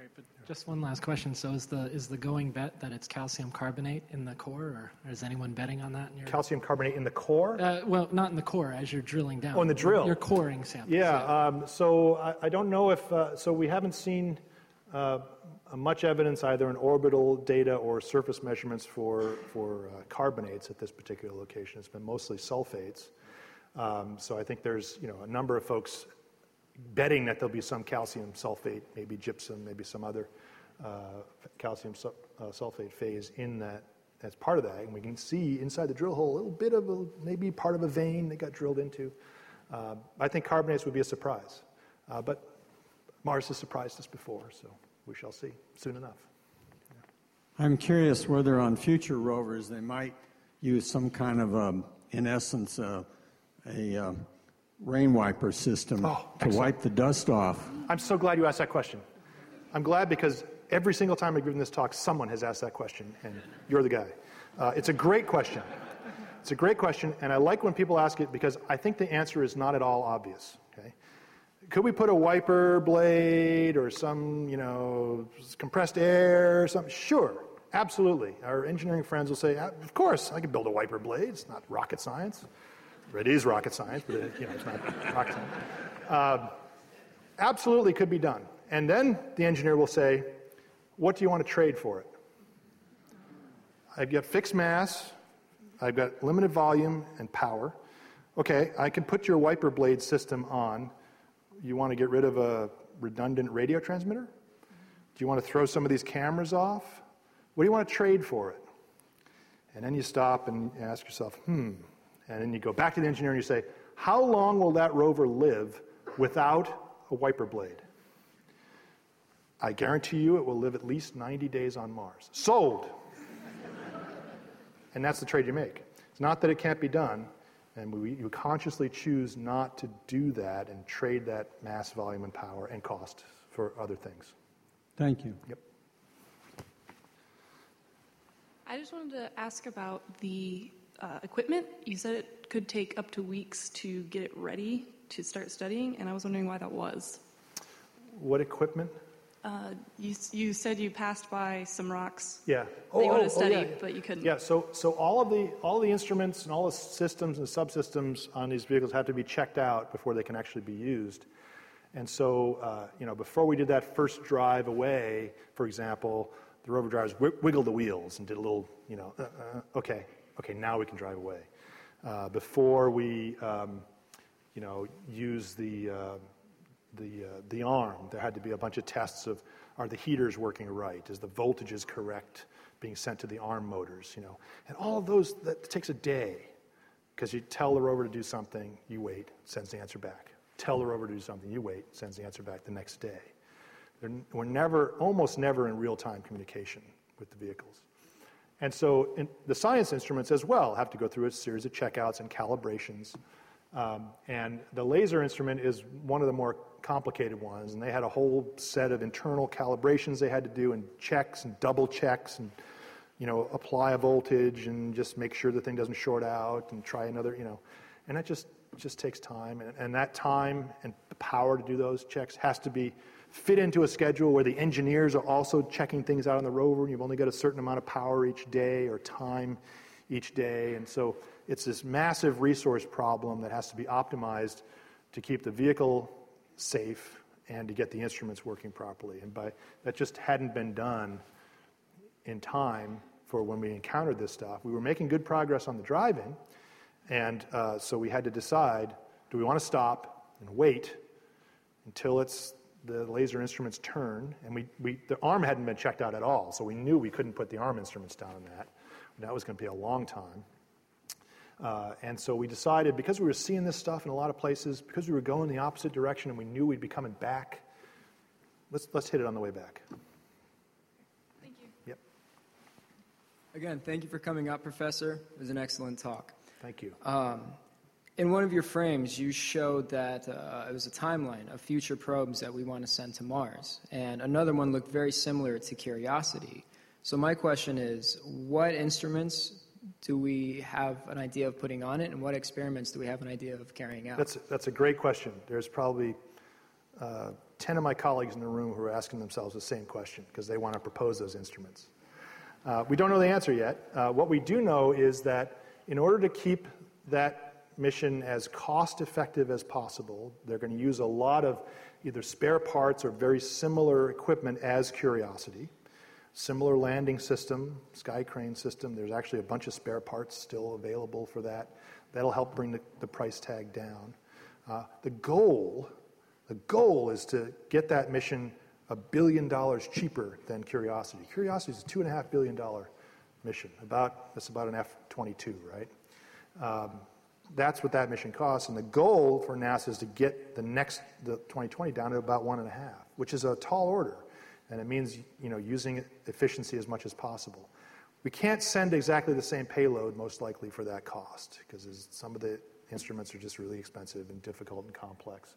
Great, but just one last question. So is the is the going bet that it's calcium carbonate in the core, or is anyone betting on that? In your... Calcium carbonate in the core? Uh, well, not in the core, as you're drilling down. Oh, in the drill. You're coring samples. Yeah, yeah. Um, so I, I don't know if, uh, so we haven't seen uh, much evidence, either in orbital data or surface measurements for, for uh, carbonates at this particular location. It's been mostly sulfates. Um, so I think there's, you know, a number of folks betting that there'll be some calcium sulfate, maybe gypsum, maybe some other uh, calcium su uh, sulfate phase in that, as part of that. And we can see inside the drill hole a little bit of a, maybe part of a vein that got drilled into. Uh, I think carbonates would be a surprise. Uh, but Mars has surprised us before, so we shall see soon enough. Yeah. I'm curious whether on future rovers they might use some kind of, um, in essence, uh, a uh, rain wiper system oh, to excellent. wipe the dust off. I'm so glad you asked that question. I'm glad because every single time I've given this talk, someone has asked that question, and you're the guy. Uh, it's a great question. It's a great question, and I like when people ask it because I think the answer is not at all obvious. Okay? Could we put a wiper blade or some, you know, compressed air or something? Sure, absolutely. Our engineering friends will say, of course, I can build a wiper blade. It's not rocket science. It is rocket science, but it, you know, it's not rocket science. Uh, absolutely could be done. And then the engineer will say, what do you want to trade for it? I've got fixed mass, I've got limited volume and power. Okay, I can put your wiper blade system on. You want to get rid of a redundant radio transmitter? Do you want to throw some of these cameras off? What do you want to trade for it? And then you stop and ask yourself, hmm. And then you go back to the engineer and you say, how long will that rover live without a wiper blade? I guarantee you it will live at least ninety days on Mars. Sold! And that's the trade you make. It's not that it can't be done, and we, you consciously choose not to do that and trade that mass, volume, and power and cost for other things. Thank you. Yep. I just wanted to ask about the Uh, equipment. You said it could take up to weeks to get it ready to start studying, and I was wondering why that was. What equipment? Uh, you, you said you passed by some rocks. Yeah. Oh, that you wanted to study, oh, yeah. but you couldn't. Yeah. So, so all of the all the instruments and all the systems and subsystems on these vehicles have to be checked out before they can actually be used. And so, uh, you know, before we did that first drive away, for example, the rover drivers wiggled the wheels and did a little, you know, uh, uh, okay. Okay, now we can drive away. Uh, before we, um, you know, use the uh, the uh, the arm, there had to be a bunch of tests of: are the heaters working right? Is the voltages correct being sent to the arm motors? You know, and all of those, that takes a day, because you tell the rover to do something, you wait, sends the answer back. Tell the rover to do something, you wait, sends the answer back the next day. They're, we're never, almost never, in real-time communication with the vehicles. And so in the science instruments as well have to go through a series of checkouts and calibrations. Um, and the laser instrument is one of the more complicated ones, and they had a whole set of internal calibrations they had to do, and checks and double checks, and, you know, apply a voltage and just make sure the thing doesn't short out and try another, you know. And that just, just takes time. And, and that time and the power to do those checks has to be fit into a schedule where the engineers are also checking things out on the rover, and you've only got a certain amount of power each day or time each day. And so it's this massive resource problem that has to be optimized to keep the vehicle safe and to get the instruments working properly. And by that just hadn't been done in time for when we encountered this stuff. We were making good progress on the driving, and uh, so we had to decide, do we want to stop and wait until it's the laser instruments turn, and we, we the arm hadn't been checked out at all, so we knew we couldn't put the arm instruments down on that. That was going to be a long time. Uh, and so we decided, because we were seeing this stuff in a lot of places, because we were going the opposite direction and we knew we'd be coming back, let's, let's hit it on the way back. Thank you. Yep. Again, thank you for coming up, Professor. It was an excellent talk. Thank you. Um, In one of your frames, you showed that uh, it was a timeline of future probes that we want to send to Mars, and another one looked very similar to Curiosity. So my question is, what instruments do we have an idea of putting on it, and what experiments do we have an idea of carrying out? That's a, that's a great question. There's probably uh, ten of my colleagues in the room who are asking themselves the same question, because they want to propose those instruments. Uh, we don't know the answer yet. Uh, what we do know is that in order to keep that mission as cost-effective as possible. They're going to use a lot of either spare parts or very similar equipment as Curiosity. Similar landing system, sky crane system. There's actually a bunch of spare parts still available for that. That'll help bring the, the price tag down. Uh, the goal, the goal is to get that mission a billion dollars cheaper than Curiosity. Curiosity is a two and a half billion dollar mission. About that's about an F twenty-two, right? Um, that's what that mission costs, and the goal for NASA is to get the next the twenty twenty down to about one and a half, which is a tall order. And it means, you know, using efficiency as much as possible. We can't send exactly the same payload, most likely, for that cost, because some of the instruments are just really expensive and difficult and complex.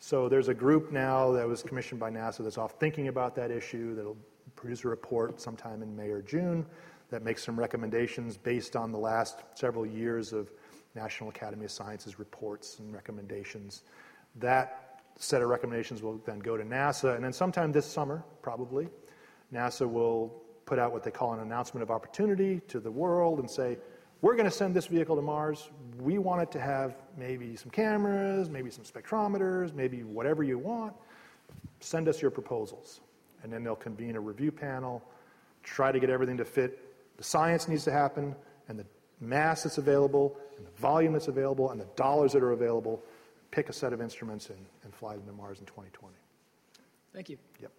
So there's a group now that was commissioned by NASA that's off thinking about that issue that'll produce a report sometime in May or June that makes some recommendations based on the last several years of National Academy of Sciences reports and recommendations. That set of recommendations will then go to NASA, and then sometime this summer, probably, NASA will put out what they call an announcement of opportunity to the world and say, we're going to send this vehicle to Mars. We want it to have maybe some cameras, maybe some spectrometers, maybe whatever you want. Send us your proposals. And then they'll convene a review panel, try to get everything to fit. The science needs to happen, and the mass that's available, and the volume that's available, and the dollars that are available. Pick a set of instruments and, and fly them to Mars in twenty twenty. Thank you. Yep.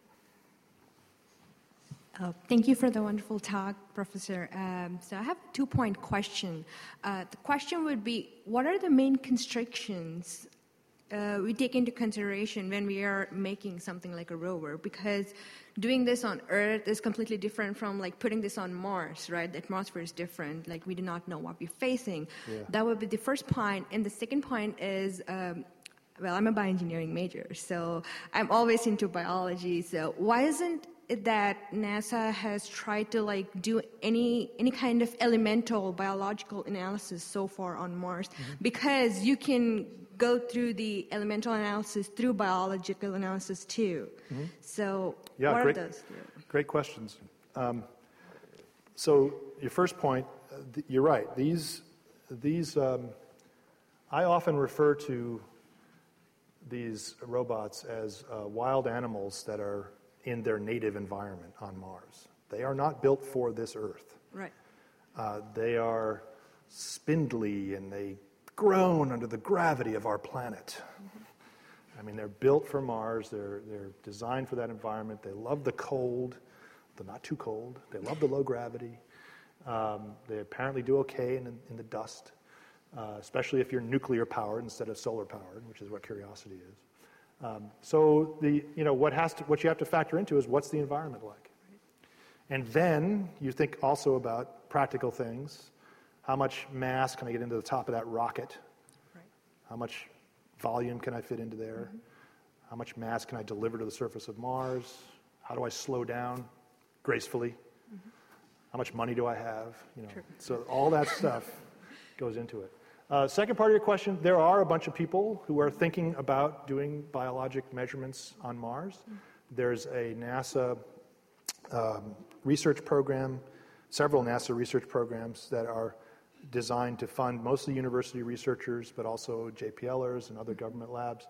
Uh, thank you for the wonderful talk, Professor. Um, so I have a two-point question. Uh, the question would be, what are the main constrictions uh, we take into consideration when we are making something like a rover? Because doing this on Earth is completely different from like putting this on Mars, right? The atmosphere is different. Like we do not know what we're facing. Yeah. That would be the first point. And the second point is, um, well, I'm a bioengineering major, so I'm always into biology. So why isn't it that NASA has tried to like do any any kind of elemental biological analysis so far on Mars? Mm-hmm. Because you can go through the elemental analysis through biological analysis too. Mm-hmm. So yeah, what great, are those? Great questions. Um, so your first point, uh, th- you're right. These, these um, I often refer to these robots as uh, wild animals that are in their native environment on Mars. They are not built for this Earth. Right. Uh, they are spindly and they grown under the gravity of our planet. I mean, they're built for Mars. They're they're designed for that environment. They love the cold. They're not too cold. They love the low gravity. Um, they apparently do okay in, in the dust, uh, especially if you're nuclear powered instead of solar powered, which is what Curiosity is. Um, so the you know what has to what you have to factor into is what's the environment like, and then you think also about practical things. How much mass can I get into the top of that rocket? Right. How much volume can I fit into there? Mm-hmm. How much mass can I deliver to the surface of Mars? How do I slow down gracefully? Mm-hmm. How much money do I have? You know, True. So all that stuff goes into it. Uh, second part of your question, there are a bunch of people who are thinking about doing biologic measurements on Mars. Mm-hmm. There's a NASA um, research program, several NASA research programs that are designed to fund mostly university researchers, but also J P Lers and other government labs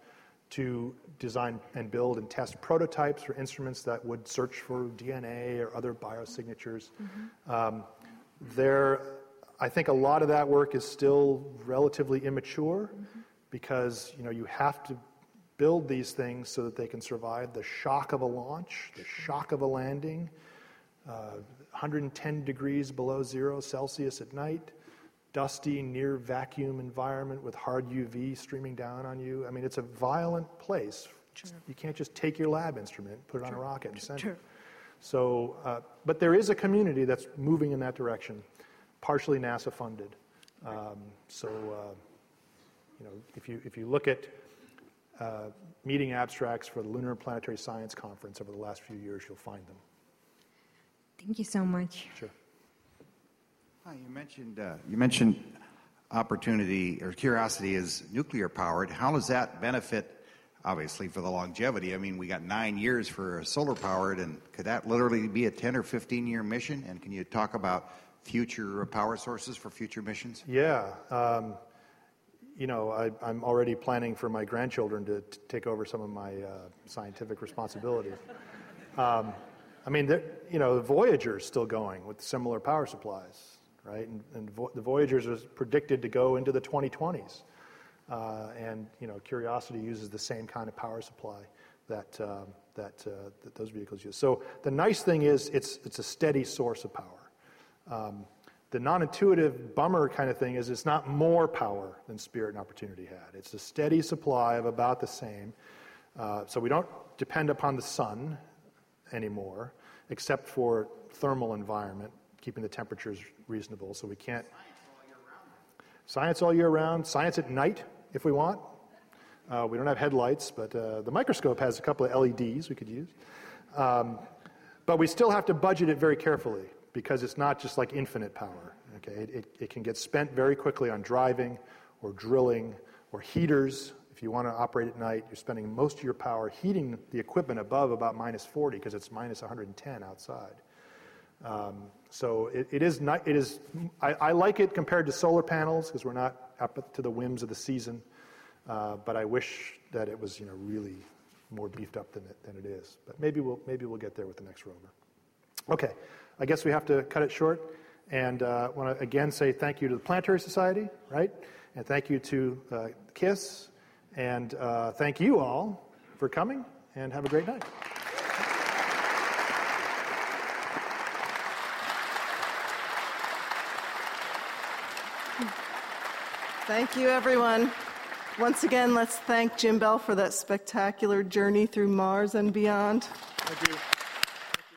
to design and build and test prototypes for instruments that would search for D N A or other biosignatures. Mm-hmm. Um, there, I think a lot of that work is still relatively immature mm-hmm. because you know you have to build these things so that they can survive the shock of a launch, the shock of a landing, uh, one hundred ten degrees below zero Celsius at night. Dusty, near vacuum environment with hard U V streaming down on you. I mean, it's a violent place. Sure. You can't just take your lab instrument, put it sure. on a rocket and send sure. it. So, uh, but there is a community that's moving in that direction, partially NASA funded. Um, so, uh, you know, if you if you look at uh, meeting abstracts for the Lunar and Planetary Science Conference over the last few years, you'll find them. Thank you so much. Sure. Hi, you mentioned uh, you mentioned opportunity or Curiosity is nuclear powered. How does that benefit, obviously, for the longevity? I mean, we got nine years for solar powered, and could that literally be a ten or fifteen year mission? And can you talk about future power sources for future missions? Yeah, um, you know, I, I'm already planning for my grandchildren to, to take over some of my uh, scientific responsibilities. Um, I mean, you know, the Voyager's still going with similar power supplies, right? And, and vo the Voyager's was predicted to go into the twenty twenties. Uh, and, you know, Curiosity uses the same kind of power supply that, um, that, uh, that those vehicles use. So the nice thing is it's, it's a steady source of power. Um, the non-intuitive bummer kind of thing is it's not more power than Spirit and Opportunity had. It's a steady supply of about the same. Uh, so we don't depend upon the sun anymore, except for thermal environment, keeping the temperatures reasonable. So we can't... Science all year round. Science at night, if we want. Uh, we don't have headlights, but uh, the microscope has a couple of L E Ds we could use. Um, but we still have to budget it very carefully, because it's not just like infinite power. Okay? It, it, it can get spent very quickly on driving or drilling or heaters. If you want to operate at night, you're spending most of your power heating the equipment above about minus forty, because it's minus one hundred ten outside. Um, so it, it is not, it is, I, I like it compared to solar panels, because we're not up to the whims of the season, uh, but I wish that it was, you know, really more beefed up than it, than it is. But maybe we'll, maybe we'll get there with the next rover. Okay, I guess we have to cut it short, and uh, want to again say thank you to the Planetary Society, right? And thank you to uh, KISS, and uh, thank you all for coming, and have a great night. Thank you, everyone. Once again, let's thank Jim Bell for that spectacular journey through Mars and beyond. Thank you.